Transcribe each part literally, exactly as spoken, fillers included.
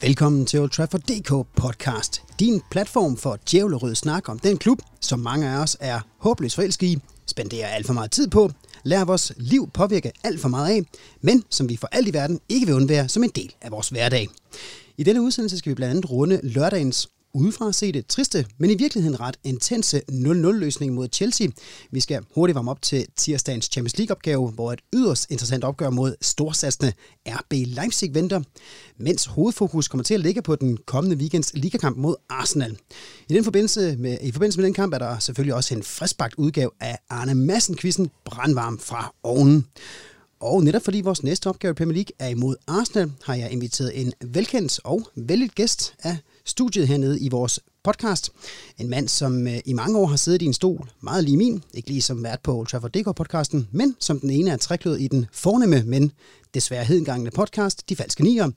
Velkommen til Old Trafford D K podcast, din platform for djævlerød snak om den klub, som mange af os er håbløst forelskede i, spenderer alt for meget tid på, lader vores liv påvirke alt for meget af, men som vi for alt i verden ikke vil undvære som en del af vores hverdag. I denne udsendelse skal vi blandt andet runde lørdagens udefra set det triste, men i virkeligheden ret intense nul-nul-løsning mod Chelsea. Vi skal hurtigt varme op til tirsdagens Champions League-opgave, hvor et yderst interessant opgør mod storsatsende R B Leipzig venter, mens hovedfokus kommer til at ligge på den kommende weekends ligakamp mod Arsenal. I, den forbindelse med, i forbindelse med den kamp er der selvfølgelig også en friskbagt udgave af Arne Madsen-quizzen brandvarm fra ovnen. Og netop fordi vores næste opgave i Premier League er imod Arsenal, har jeg inviteret en velkendt og vellidt gæst af studiet hernede i vores podcast. En mand, som i mange år har siddet i en stol, meget lige min, ikke lige som vært på Old Trafford D K-podcasten, men som den ene er træklød i den fornemme, men desværre hedengangne podcast, De Falske Nier.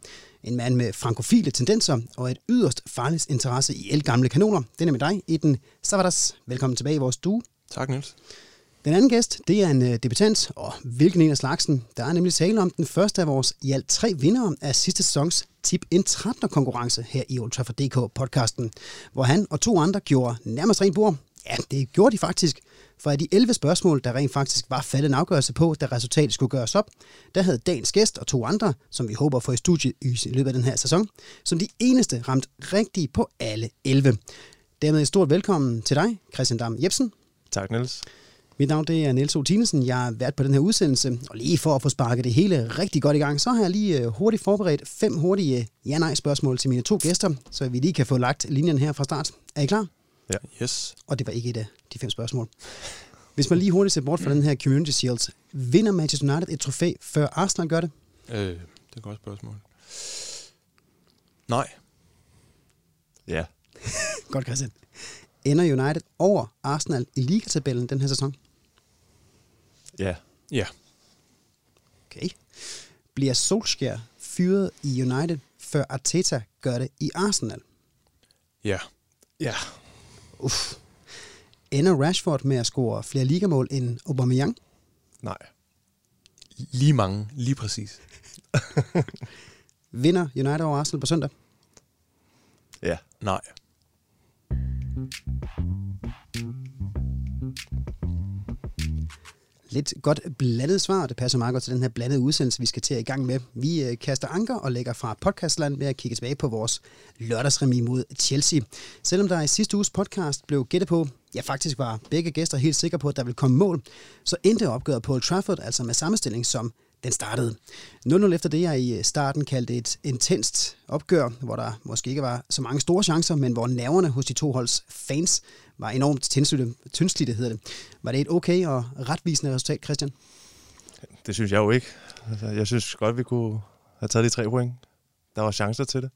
En mand med frankofile tendenser og et yderst farligt interesse i ældgamle kanoner. Den er med dig, Eden Savadas. Velkommen tilbage i vores stue. Tak, Niels. Den anden gæst, det er en debutant, og hvilken en af slagsen. Der er nemlig tale om den første af vores i alt tre vindere af sidste sæsons Tip en trettener konkurrence her i Old Trafford D K-podcasten, hvor han og to andre gjorde nærmest rent bord. Ja, det gjorde de faktisk, for af de elleve spørgsmål, der rent faktisk var faldet en afgørelse på, da resultatet skulle gøres op, der havde dagens gæst og to andre, som vi håber at få i studiet i løbet af den her sæson, som de eneste ramt rigtigt på alle elleve. Dermed et stort velkommen til dig, Christian Dam-Jepsen. Tak, Niels. Mit navn det er Niels O. Tinesen. Jeg har været på den her udsendelse, og lige for at få sparket det hele rigtig godt i gang, så har jeg lige hurtigt forberedt fem hurtige ja-nej-spørgsmål til mine to gæster, så vi lige kan få lagt linjen her fra start. Er I klar? Ja, yes. Og det var ikke et af de fem spørgsmål. Hvis man lige hurtigt ser bort fra den her Community Shield, vinder Manchester United et trofæ, før Arsenal gør det? Øh, det er et godt spørgsmål. Nej. Ja. Godt, Christian. Ender United over Arsenal i ligatabellen den her sæson? Ja. Yeah. Ja. Yeah. Okay. Bliver Solskjær fyret i United, før Arteta gør det i Arsenal? Ja. Yeah. Ja. Yeah. Uff. Ender Rashford med at score flere ligamål end Aubameyang? Nej. Lige mange. Lige præcis. Vinder United over Arsenal på søndag? Ja. Yeah. Nej. Lidt godt blandet svar, det passer meget godt til den her blandede udsendelse, vi skal til i gang med. Vi øh, kaster anker og lægger fra podcastland ved at kigge tilbage på vores lørdagsremi mod Chelsea. Selvom der i sidste uges podcast blev gættet på, ja faktisk var begge gæster helt sikre på, at der ville komme mål, så endte opgøret på Old Trafford altså med samme stilling som den startede. nul-nul efter det, jeg i starten kaldte et intenst opgør, hvor der måske ikke var så mange store chancer, men hvor nerverne hos de to holds fans var enormt tyndslidte, hedder det. Var det et okay og retvisende resultat, Christian? Det synes jeg jo ikke. Altså, jeg synes godt, vi kunne have taget de tre point. Der var chancer til det.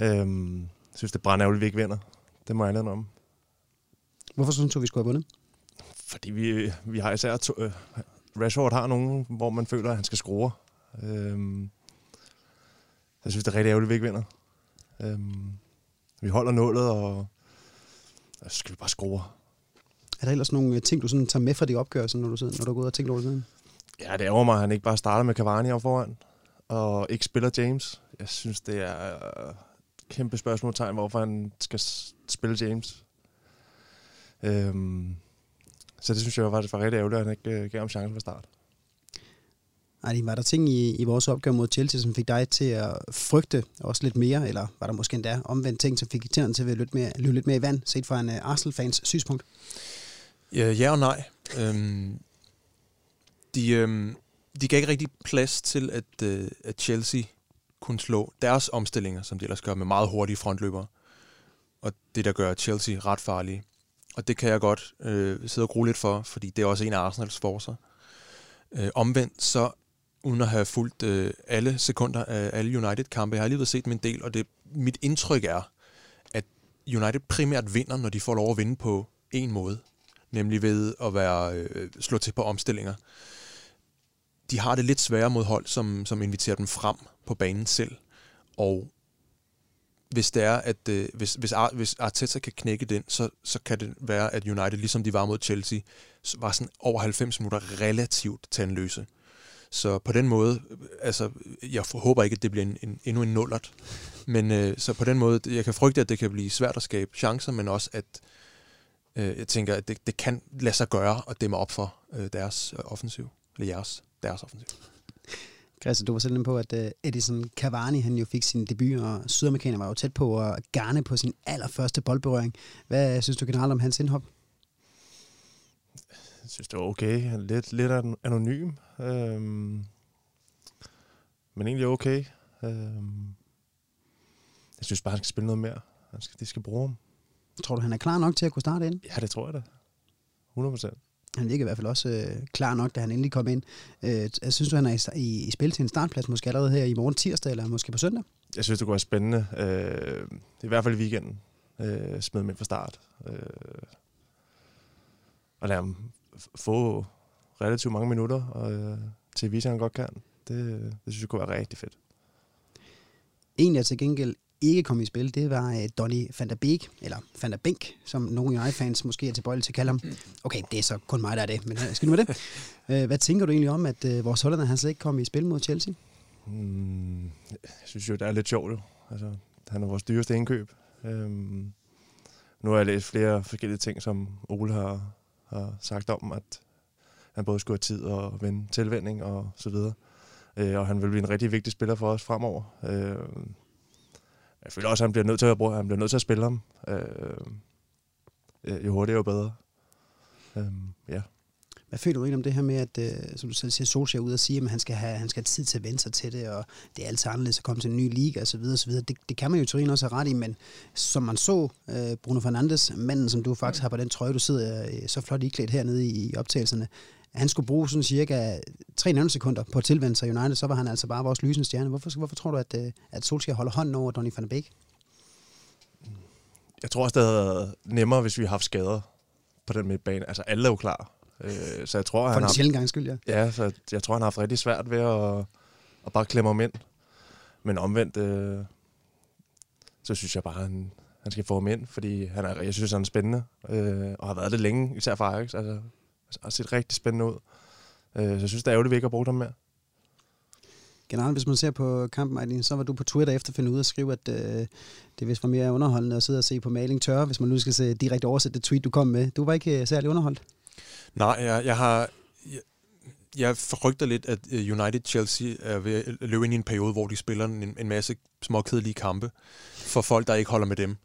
Øhm, jeg synes, det er brandærgerligt, vi ikke vinder. Det må jeg lade om. Hvorfor synes du, vi skulle have vundet? Fordi vi, vi har især to... Øh, Rashford har nogen, hvor man føler, at han skal score. Øhm, jeg synes, det er rigtig ærgerligt, at vi ikke vinder. Øhm, vi holder nullet, og, og så skal vi bare score. Er der ellers nogle ting, du sådan tager med fra de opgørelser, når du sidder, når du går ud og tænker over det? Ja, det ærger mig, at han ikke bare starter med Cavani op foran, og ikke spiller James. Jeg synes, det er et kæmpe spørgsmålstegn, hvorfor han skal spille James. Øhm... Så det synes jeg var, det var rigtig ærgerligt, at han ikke gav ham chancen fra start. Ej, var der ting i, i vores opgave mod Chelsea, som fik dig til at frygte også lidt mere, eller var der måske endda omvendt ting, som fik tænderne til at løbe lidt, lidt mere i vand, set fra en uh, Arsenal-fans synspunkt? Ja, ja og nej. Øhm, de, øhm, de gav ikke rigtig plads til, at, øh, at Chelsea kunne slå deres omstillinger, som de ellers gør med meget hurtige frontløbere. Og det, der gør Chelsea ret farlige. Og det kan jeg godt øh, sidde og grue lidt for, fordi det er også en af Arsenals forser. Øh, omvendt så, uden at have fulgt øh, alle sekunder af alle United-kampe, jeg har alligevel set min del, og det, mit indtryk er, at United primært vinder, når de får lov at vinde på en måde. Nemlig ved at være øh, slå til på omstillinger. De har det lidt sværere mod hold, som, som inviterer dem frem på banen selv. Og hvis det er, at øh, hvis, hvis, Ar- hvis Arteta kan knække den, så, så kan det være, at United, ligesom de var mod Chelsea, var sådan over halvfems minutter relativt tandløse. Så på den måde, altså, jeg håber ikke, at det bliver en, en, endnu en nullert, men øh, så på den måde, jeg kan frygte, at det kan blive svært at skabe chancer, men også at, øh, jeg tænker, at det, det kan lade sig gøre og dæmme op for øh, deres offensiv, eller jeres, deres offensiv. Christian, du var selv inde på, at uh, Edison Cavani, han jo fik sin debut, og sydamerikaner var jo tæt på at garne på sin allerførste boldberøring. Hvad synes du generelt om hans indhop? Jeg synes, det var okay. Han er lidt, lidt anonym, øhm, men egentlig okay. Øhm, jeg synes bare, han skal spille noget mere. Han skal, de skal bruge ham. Tror du, han er klar nok til at kunne starte ind? Ja, det tror jeg da. hundrede procent. Han ligger i hvert fald også øh, klar nok, da han endelig kom ind. Øh, jeg synes du, han er i, i, i spil til en startplads, måske allerede her i morgen tirsdag, eller måske på søndag? Jeg synes, det kunne være spændende. Øh, I hvert fald i weekenden. Øh, smid med fra start. Øh, og lad ham få relativt mange minutter, og, øh, til at vise, at han godt kan. Det, det synes jeg kunne være rigtig fedt. En, der til gengæld ikke kom i spil, det var Donny van de Beek, eller van de Beek, som nogle United-fans måske er tilbøjelige til at kalde ham. Okay, det er så kun mig, der er det, men skyld med det. Hvad tænker du egentlig om, at vores hollander, han slet ikke kom i spil mod Chelsea? Hmm, jeg synes jo, det er lidt sjovt. Altså, han er vores dyreste indkøb. Øhm, nu har jeg læst flere forskellige ting, som Ole har, har sagt om, at han både skulle have tid og vende tilvænding og så videre. Øh, og han vil blive en rigtig vigtig spiller for os fremover. Øh, Jeg føler også, at han bliver nødt til at bruge, han bliver nødt til at spille ham. Øh, øh, jo hurtigere, jo bedre. Øh, ja. Hvad føler du egentlig om det her med, at øh, som du selv siger, Solskjær ud og siger, at han skal have, han skal have tid til at vende sig til det, og det er altid anderledes at komme til en ny liga og så videre og så videre. Det, det kan man jo i teorien også have ret i, men som man så øh, Bruno Fernandes, manden som du faktisk har på den trøje, du sidder øh, så flot iklædt hernede i, i optagelserne, han skulle bruge sådan cirka tre komma nul sekunder på at tilvende sig United, så var han altså bare vores lysende stjerne. Hvorfor, hvorfor tror du, at, at Solskjær holder hånden over Donny van de Beek? Jeg tror også, det havde været nemmere, hvis vi havde haft skader på den midtbane. Altså, alle er jo klar. Øh, så jeg tror, for han en sjældent gangs skyld, ja. Ja, så jeg tror, han har haft rigtig svært ved at, at bare klemme ham ind. Men omvendt, øh, så synes jeg bare, han, han skal få ham ind, fordi han er, jeg synes, han er spændende, øh, og har været det længe, især for Ajax, altså. Har set rigtig spændende ud. Så jeg synes, det er ærgerligt, at vi ikke har brugt ham mere. Generelt, hvis man ser på kampen, så var du på Twitter efterfølgende ude og skrive, at øh, det vist var mere underholdende at sidde og se på maling tørre, hvis man nu skal se direkte oversætte det tweet, du kom med. Du var ikke særlig underholdt? Nej, jeg, jeg har... Jeg, jeg frygter lidt, at United-Chelsea er ved at løbe ind i en periode, hvor de spiller en, en masse småkedelige kampe for folk, der ikke holder med dem.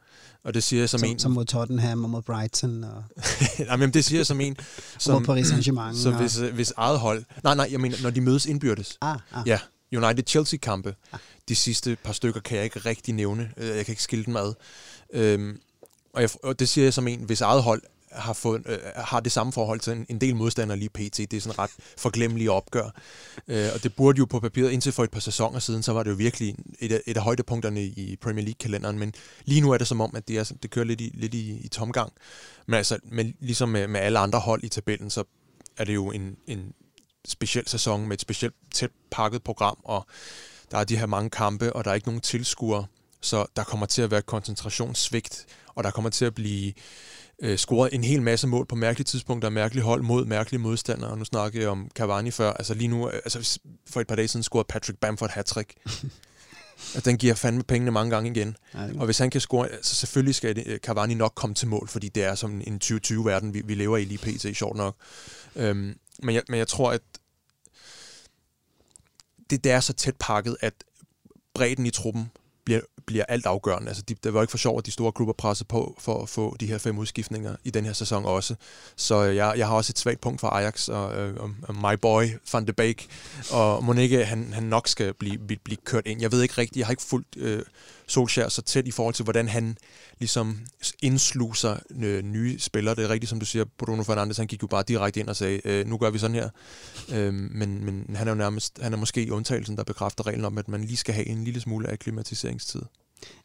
Og det siger jeg som, som en... Som mod Tottenham og mod Brighton og... nej, men det siger jeg som en... Som, mod Paris Saint-Germain. Så og... hvis, hvis eget hold... Nej, nej, jeg mener, når de mødes indbyrdes. Ah, ah. Ja, United-Chelsea-kampe. Ah. De sidste par stykker kan jeg ikke rigtig nævne. Jeg kan ikke skille dem ad. Øhm, og, jeg, og det siger jeg som en, hvis eget hold har, fået, øh, har det samme forhold til en, en del modstandere lige pt. Det er sådan ret forglemmelige opgør. Øh, og det burde jo på papiret, indtil for et par sæsoner siden, så var det jo virkelig et af, et af højdepunkterne i Premier League-kalenderen, men lige nu er det som om, at det, er, det kører lidt i, lidt i, i tomgang. Men altså, men ligesom med, med alle andre hold i tabellen, så er det jo en, en speciel sæson med et specielt tæt pakket program, og der er de her mange kampe, og der er ikke nogen tilskuere, så der kommer til at være koncentrationssvigt, og der kommer til at blive øh, scoret en hel masse mål på mærkelige tidspunkter, mærkelige hold mod mærkelige modstandere, og nu snakkede jeg om Cavani før, altså lige nu, altså for et par dage siden scorede Patrick Bamford hat-trick, og den giver fandme pengene mange gange igen, Ej. og hvis han kan score, så altså selvfølgelig skal det, Cavani nok komme til mål, fordi det er som en tyve tyve-verden, vi, vi lever i lige pt, sjovt nok, øhm, men, jeg, men jeg tror, at det der er så tæt pakket, at bredden i truppen bliver, bliver alt afgørende. Altså, de, det var ikke for sjovt, at de store klubber pressede på for at få de her fem udskiftninger i den her sæson også. Så jeg, jeg har også et svagt punkt for Ajax og, og, og my boy Van de Beek, og Monique, han, han nok skal blive, blive, blive kørt ind. Jeg ved ikke rigtigt, jeg har ikke fulgt øh, Solskjær så tæt i forhold til, hvordan han ligesom indsluser øh, nye spillere. Det er rigtigt, som du siger, Bruno Fernandes, han gik jo bare direkte ind og sagde, øh, nu gør vi sådan her. Øh, men, men han er jo nærmest, han er måske i undtagelsen, der bekræfter reglen om, at man lige skal have en lille smule af klimatisering tid.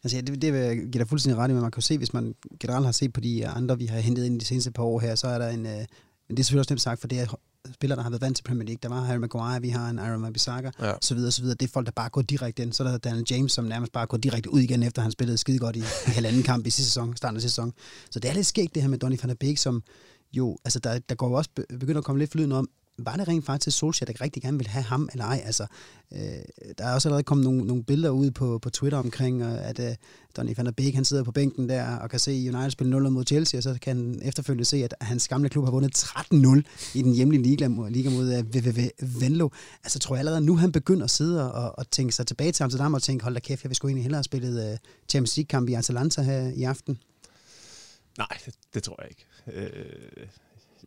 Altså, ja, det, det vil jeg give dig fuldstændig ret i, men man kan jo se, hvis man generelt har set på de andre, vi har hentet ind de seneste par år her, så er der en, øh, det er selvfølgelig også nemt sagt, for det er spillere, der har været vant til Premier League. Der var Harry Maguire, vi har en Aaron Wan-Bissaka, ja. så videre, så videre. Det er folk, der bare går direkte ind. Så der er Daniel James, som nærmest bare går direkte ud igen, efter han spillede skide godt i, i halvanden kamp i sidste sæson, starten af sidste sæson. Så det er lidt skægt, det her med Donny van de Beek, som jo, altså der, der går også begynder at komme lidt flyden om, var det rent faktisk Solskjær, der rigtig gerne ville have ham, eller ej? Altså, øh, der er også allerede kommet nogle, nogle billeder ud på, på Twitter omkring, at øh, Donny van de Beek, han sidder på bænken der, og kan se United spille nul mod Chelsea, og så kan han efterfølgende se, at hans gamle klub har vundet tretten nul i den hjemlige liga mod, liga mod V V V Venlo. Altså, tror jeg allerede, nu han begynder at sidde og, og tænke sig tilbage til Amsterdam, og tænke, hold da kæft, jeg vil sgu egentlig hellere have spillet øh, Champions League-kamp i Atalanta her i aften. Nej, det, det tror jeg ikke. Øh...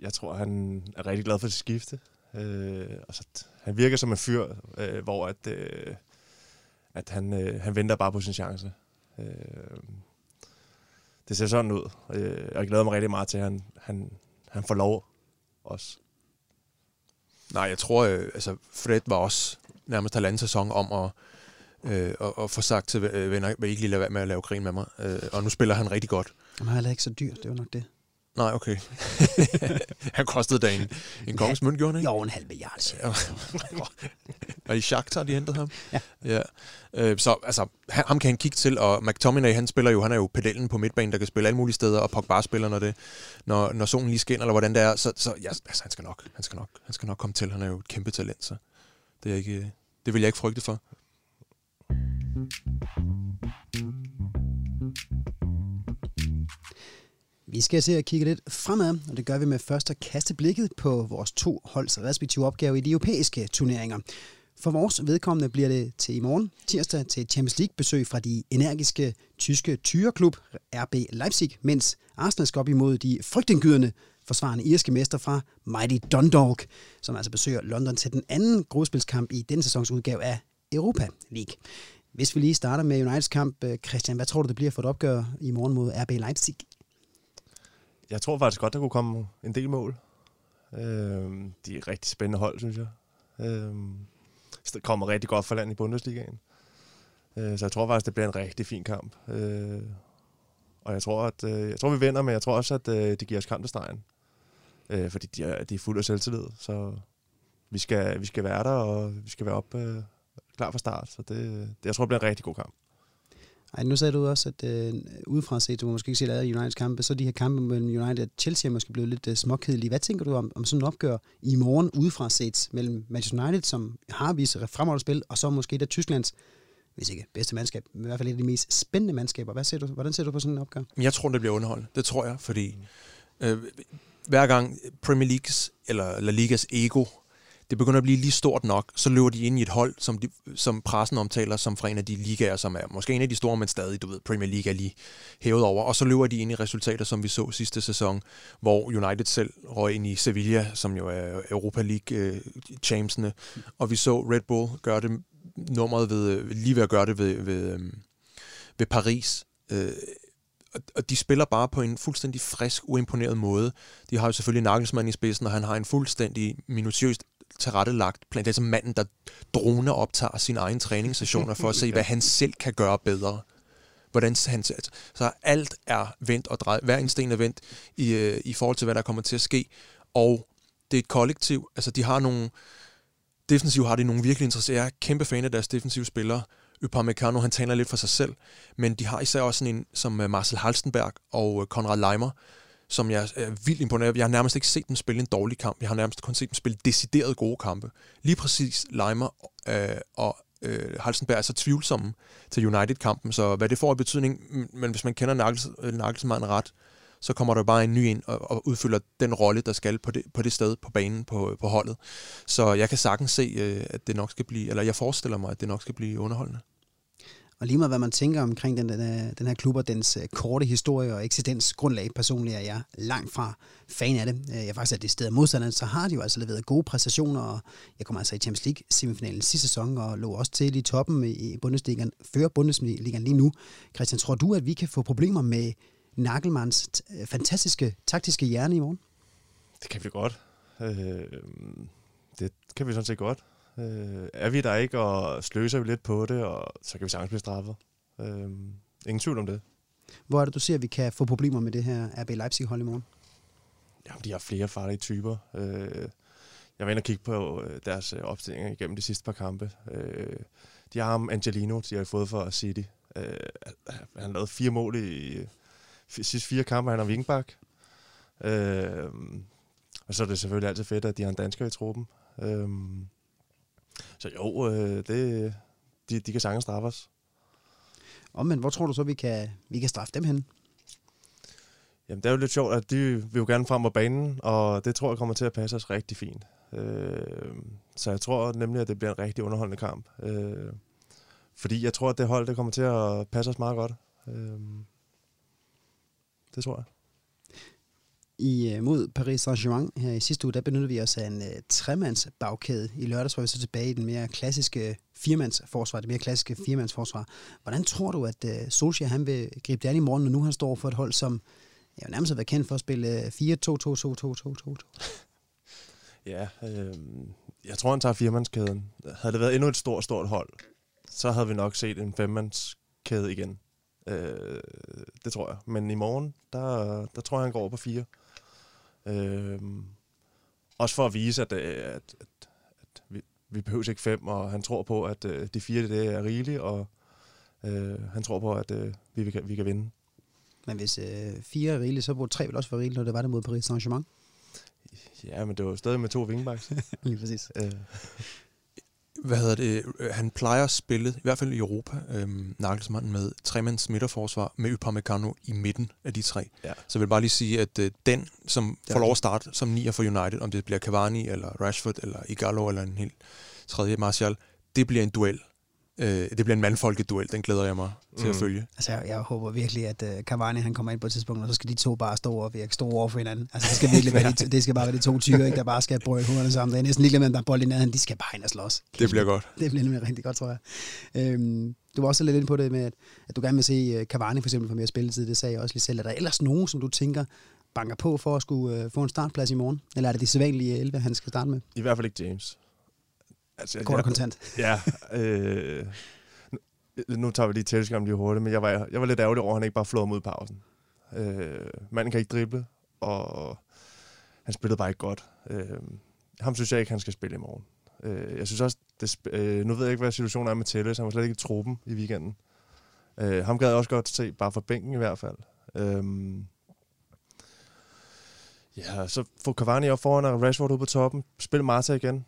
Jeg tror, han er rigtig glad for det skifte. Øh, altså, han virker som en fyr, øh, hvor at, øh, at han, øh, han venter bare på sin chance. Øh, det ser sådan ud. Øh, jeg glæder mig rigtig meget til, at han, han, han får lov også. Nej, jeg tror, øh, altså Fred var også nærmest halvanden sæson om at øh, og, og få sagt til øh, venner, vil I ikke lige lade være med at lave grin med mig? Øh, og nu spiller han rigtig godt. Han er heller ikke så dyr, det var nok det. Nej, okay. Han kostede da en, en kongens mønt, gjorde han, ikke? Jo, en halv milliard. Og i Shakhtar, de hentede ham. Ja. Ja. Øh, så altså, ham kan han kigge til, og McTominay, han spiller jo, han er jo pedellen på midtbanen, der kan spille alle mulige steder, og Pogba spiller, når, det, når, når solen lige skinner, eller hvordan det er, så, så ja, altså, han skal nok, han skal nok, han skal nok komme til. Han er jo et kæmpe talent, så det, er ikke, det vil jeg ikke frygte for. Vi skal se at kigge lidt fremad, og det gør vi med først at kaste blikket på vores to holds respektive opgaver i de europæiske turneringer. For vores vedkommende bliver det til i morgen, tirsdag, til Champions League-besøg fra de energiske tyske tyreklub R B Leipzig, mens Arsenal skal op imod de frygtindgydende forsvarende irske mester fra Mighty Dundalk, som altså besøger London til den anden gruppespilskamp i denne sæsons udgave af Europa League. Hvis vi lige starter med Uniteds kamp, Christian, hvad tror du, det bliver for et opgør i morgen mod R B Leipzig? Jeg tror faktisk godt, der kunne komme en del mål. Øhm, de er rigtig spændende hold, synes jeg. Øhm, det kommer rigtig godt for land i Bundesligaen. Øh, så jeg tror faktisk, det bliver en rigtig fin kamp. Øh, og jeg tror, at øh, jeg tror, vi vinder, men jeg tror også, at øh, det giver os kamp til stregen. Øh, fordi de er, de er fuld af selvtillid. Så vi skal, vi skal være der, og vi skal være op øh, klar fra start. Så det, det, jeg tror, det bliver en rigtig god kamp. Ej, nu sagde du også, at øh, udefra set, du måske ikke se lavet Uniteds kampe, så de her kampe mellem United og Chelsea er måske blevet lidt øh, småkedelige. Hvad tænker du om, om sådan en opgør i morgen udefra set mellem Manchester United, som har vist fremholdt spil, og så måske et af Tysklands, hvis ikke bedste mandskab, men i hvert fald et af de mest spændende mandskaber? Hvad ser du, hvordan ser du på sådan en opgør? Jeg tror, det bliver underholdende. Det tror jeg, fordi øh, hver gang Premier Leagues eller La Ligas ego, det begynder at blive lige stort nok, så løber de ind i et hold, som, de, som pressen omtaler som fra en af de ligaer, som er måske en af de store, men stadig, du ved, Premier League er lige hævet over. Og så løber de ind i resultater, som vi så sidste sæson, hvor United selv røg ind i Sevilla, som jo er Europa League-championsne. Øh, og vi så Red Bull gøre det nummeret ved, lige ved at gøre det ved, ved, øh, ved Paris. Øh, Og de spiller bare på en fuldstændig frisk, uimponeret måde. De har jo selvfølgelig Nagelsmann i spidsen, og han har en fuldstændig minutiøst tilrettelagt plan. Det er som manden, der droner optager sine egne træningssessioner for at se, hvad han selv kan gøre bedre. Hvordan han, så alt er vendt og drejet. Hver en sten er vendt i, i forhold til, hvad der kommer til at ske. Og det er et kollektiv. Altså, de har nogle... Defensivt har de nogle virkelig interesserede. Jeg er kæmpe fan af deres defensive spillere. Upamecano, han taler lidt for sig selv, men de har især også en som Marcel Halstenberg og Konrad Leimer, som jeg er vildt imponeret. Jeg har nærmest ikke set dem spille en dårlig kamp. Jeg har nærmest kun set dem spille decideret gode kampe. Lige præcis Leimer øh, og øh, Halstenberg er så tvivlsomme til United-kampen, så hvad det får i betydning, men hvis man kender Nagelsmann ret, så kommer der bare en ny ind og, og udfylder den rolle, der skal på det, på det sted, på banen, på, på holdet. Så jeg kan sagtens se, at det nok skal blive, eller jeg forestiller mig, at det nok skal blive underholdende. Og lige med, hvad man tænker omkring den, den, den her klub og dens korte historie og eksistensgrundlag, personligt er jeg langt fra fan af det. Jeg er faktisk, at det sted af modstanderne, så har de jo altså leveret gode præstationer, og jeg kom altså i Champions League semifinalen sidste sæson, og lå også til i toppen i Bundesligaen, før Bundesligaen lige nu. Christian, tror du, at vi kan få problemer med Nagelmanns t- fantastiske taktiske hjerne i morgen? Det kan vi godt. Øh, det kan vi sådan set godt. Øh, er vi der ikke, og sløser vi lidt på det, og så kan vi sagtens blive straffet. Øh, ingen tvivl om det. Hvor er det, du siger, at vi kan få problemer med det her R B Leipzig-hold i morgen? Jamen, de har flere farlige typer. Øh, Jeg var inde og kigge på deres opstillinger igennem de sidste par kampe. De har ham, Angelino, de har fået for City. Han lavede fire mål i sidste fire kampe, han har wingback. Og så er det selvfølgelig altid fedt, at de har en dansker i truppen. Så jo, det, de, de kan sagtens straffe os. Oh, men hvor tror du så, vi kan, vi kan straffe dem hen? Jamen, det er jo lidt sjovt, at de vil jo gerne frem på banen, og det tror jeg kommer til at passe os rigtig fint. Øh, så jeg tror nemlig, at det bliver en rigtig underholdende kamp. Øh, fordi jeg tror, at det hold, det kommer til at passe os meget godt. Øh, det tror jeg. I uh, mod Paris Saint-Germain her i sidste uge, der benyttede vi os af en uh, tremands bagkæde. I lørdags var vi så tilbage i den mere klassiske firemands forsvar, det mere klassiske firemands forsvar. Hvordan tror du, at uh, Solskjær, han vil gribe det an i morgen, når nu han står for et hold, som jeg har nærmest været kendt for at spille fire to to to to to to to? Ja, øh, jeg tror, han tager firemandskæden. Havde det været endnu et stort, stort hold, så havde vi nok set en femmandskæde igen. Øh, det tror jeg. Men i morgen, der, der tror jeg, han går over på fire. Øh, også for at vise, at, at, at, at vi, vi behøver ikke fem, og han tror på, at, at de fire det er rigeligt, og øh, han tror på, at, at vi, kan, vi kan vinde. Men hvis øh, fire er rigeligt, så burde tre vel også være rigeligt, når det var det mod Paris Saint-Germain? Ja, men det var stadig med to wingbacks. Lige præcis. Øh. Hvad hedder det? Han plejer at spille, i hvert fald i Europa, øhm, Nagelsmann, med tremands midterforsvar med Upamecano i midten af de tre. Ja. Så jeg vil bare lige sige, at øh, den, som ja. får lov at starte som nier for United, om det bliver Cavani, eller Rashford, eller Igalo, eller en helt tredje Martial, det bliver en duel. Det bliver en mandfolkeduel, den glæder jeg mig mm. til at følge. Altså, jeg, jeg håber virkelig, at uh, Cavani han kommer ind på et tidspunkt, og så skal de to bare stå og virke store over for hinanden. Altså, det skal, virkelig være de, det skal bare være de to tyre, ikke, der bare skal brøle hunderne sammen. Det er næsten ligeglad med, at der er bold i nærheden. De skal bare ind og slås. Det bliver godt. Det bliver nemlig rigtig godt, tror jeg. Øhm, du var også lidt inde på det med, at, at du gerne vil se uh, Cavani for eksempel for mere spilletid. Det sagde jeg også lige selv. Er der ellers nogen, som du tænker banker på for at skulle uh, få en startplads i morgen? Eller er det de sædvanlige elleve, han skal starte med? I hvert fald ikke James. Altså, kort og kontant. Ja. Øh, nu, nu tager vi lige tælleskam lige hurtigt, men jeg var, jeg var lidt ærgerlig over, at han ikke bare flåede mod pausen. Øh, manden kan ikke drible, og han spillede bare ikke godt. Øh, ham synes jeg ikke, han skal spille i morgen. Øh, jeg synes også, det, øh, nu ved jeg ikke, hvad situationen er med Telles, han var slet ikke i truppen i weekenden. Øh, ham gad jeg også godt se, bare fra bænken i hvert fald. Øh, ja, så få Cavani op foran, og Rashford ude på toppen. Spil Marta igen.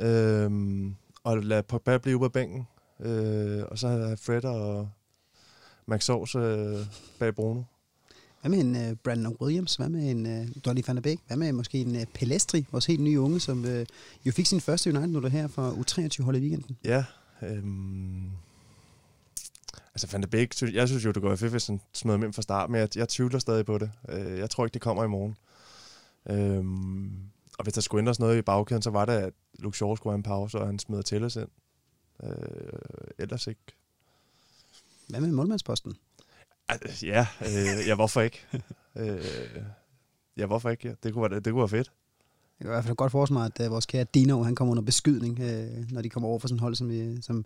Øhm, og lad Pogba blive ude af bænken, øh, og så har Fred og Max Sovs øh, bag Bruno. Hvad med en uh, Brandon Williams? Hvad med en uh, Donny van de Beek? Hvad med måske en uh, Pelestri, vores helt nye unge, som uh, jo fik sin første United-nutter her fra U treogtyve-holdet i weekenden? Ja, øhm, altså Van de Beek, jeg synes jo, det går i fedt, hvis han smider dem ind fra start, men jeg, jeg tvivler stadig på det. Øh, jeg tror ikke, det kommer i morgen. Øhm, Og hvis der skulle ændres noget i bagkæden, så var det, at Luke Shaw skulle have en pause, og han smider Telles ind. Øh, ellers ikke. Hvad med målmandsposten? Altså, ja, øh, ja, hvorfor ikke? øh, ja, hvorfor ikke? Ja. Det, kunne være, det kunne være fedt. Jeg kan i hvert fald godt forestille mig, at vores kære Dino, han kommer under beskydning, øh, når de kommer over for sådan et hold som, som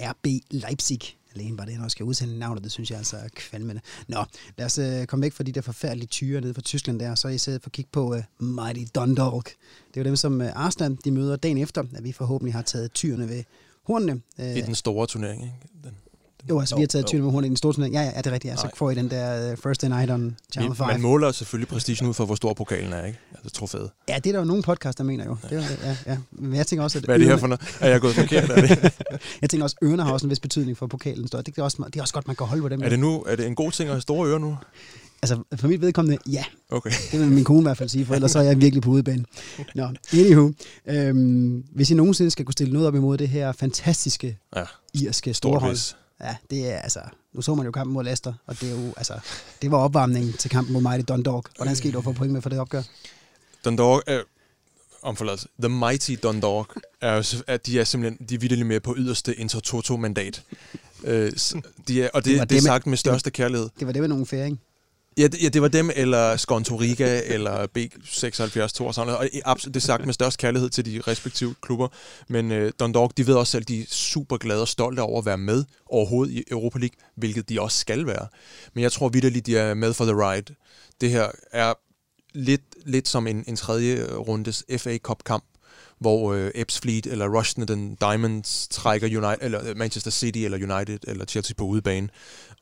R B Leipzig. Alene bare det, han også skal udsende navnet, det synes jeg altså er kvalmende. Nå, lad os øh, komme væk fra de der forfærdelige tyre nede fra Tyskland der, og så er I siddet for at kigge på øh, Mighty Dundalk. Det er jo dem, som øh, Arsenal de møder dagen efter, at vi forhåbentlig har taget tyrene ved hornene. Øh, I den store turnering, ikke? Den, den jo, altså no, vi har taget no. tyrene ved hornene i den store turnering. Ja, ja, er det rigtigt? Ja. Så får I den der øh, Thursday Night on Channel five. Man måler selvfølgelig prestigen ud for, hvor stor pokalen er, ikke? Altså trofæet. Ja, det er der jo nogle podcaster, mener jo. Det er, ja, ja. Men jeg tænker også, at... Hvad er det her for noget? Er jeg gået forkert? Jeg tænker også, at ørerne har også en vis betydning for pokalen. Det er også, det er også godt, man kan holde på dem. Er det, nu, er det en god ting at have store ører nu? Altså, for mit vedkommende, ja. Okay. Det vil min kone i hvert fald sige, for ellers så er jeg virkelig på udebane. Nå, anywho. Øhm, hvis I nogensinde skal kunne stille noget op imod det her fantastiske ja. irske storhold. Ja, det er altså... Nu så man jo kampen mod Leicester, og det er jo, altså, det var opvarmningen til kampen mod Mighty Dundalk. Hvordan skete du for point med for det opgør? Dundalk er... Omforladt. The Mighty Dundalk er jo, at de er simpelthen... De er vitterligt mere på yderste Intertoto-mandat. øh, de er, og det, det, det er sagt med, med største det, kærlighed. Det var det med nogen færing. Ja det, ja, det var dem, eller Skontoriga, eller B seksoghalvfjerds to og sådan noget. Og det er sagt med størst kærlighed til de respektive klubber. Men øh, Dundalk, de ved også selv, de er super glade og stolte over at være med overhovedet i Europa League, hvilket de også skal være. Men jeg tror vitterligt, de er med for the ride. Det her er lidt, lidt som en, en tredje rundes F A Cup-kamp, hvor øh, Ebbsfleet eller Rushden Diamonds trækker United, eller Manchester City eller United eller Chelsea på udebane.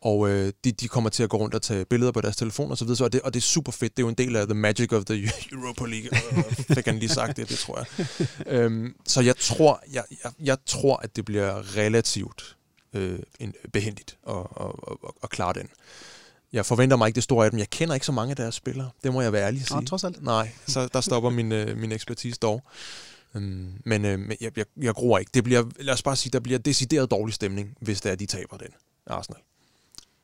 Og øh, de, de kommer til at gå rundt og tage billeder på deres telefon og så videre, så, og, det, og det er super fedt. Det er jo en del af the magic of the Europa League. Øh, fik han lige sagt det, det tror jeg. Øhm, så jeg tror, jeg, jeg, jeg tror, at det bliver relativt øh, behændigt at, at, at, at klare den. Jeg forventer mig ikke det store af dem. Jeg kender ikke så mange af deres spillere. Det må jeg være ærlig at sige. Nå, trods alt. Nej, så der stopper min, øh, min ekspertise dog. Øhm, men øh, jeg, jeg, jeg gruer ikke. Det bliver, lad os bare sige, der bliver decideret dårlig stemning, hvis det er, de taber den. Arsenal.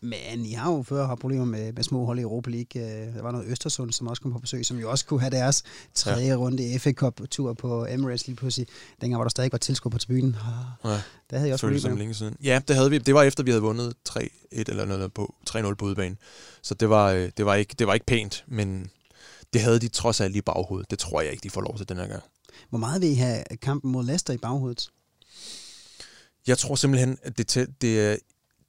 Men I har jo før haft problemer med, med små hold i Europa League. Der var noget Østersund, som også kom på besøg, som jo også kunne have deres tredje ja. runde F A Cup-tur på Emirates lige pludselig. Dengang var der stadig godt tilskud på tribunen. Ah, ja, der havde jeg også problemer længe siden. Ja, det havde vi. Det var efter, vi havde vundet tre et eller noget på tre nul på udebane. Så det var, det, var ikke, det var ikke pænt, men det havde de trods alt i baghovedet. Det tror jeg ikke, de får lov til den her gang. Hvor meget vil I have kampen mod Leicester i baghovedet? Jeg tror simpelthen, at det er... Tæ-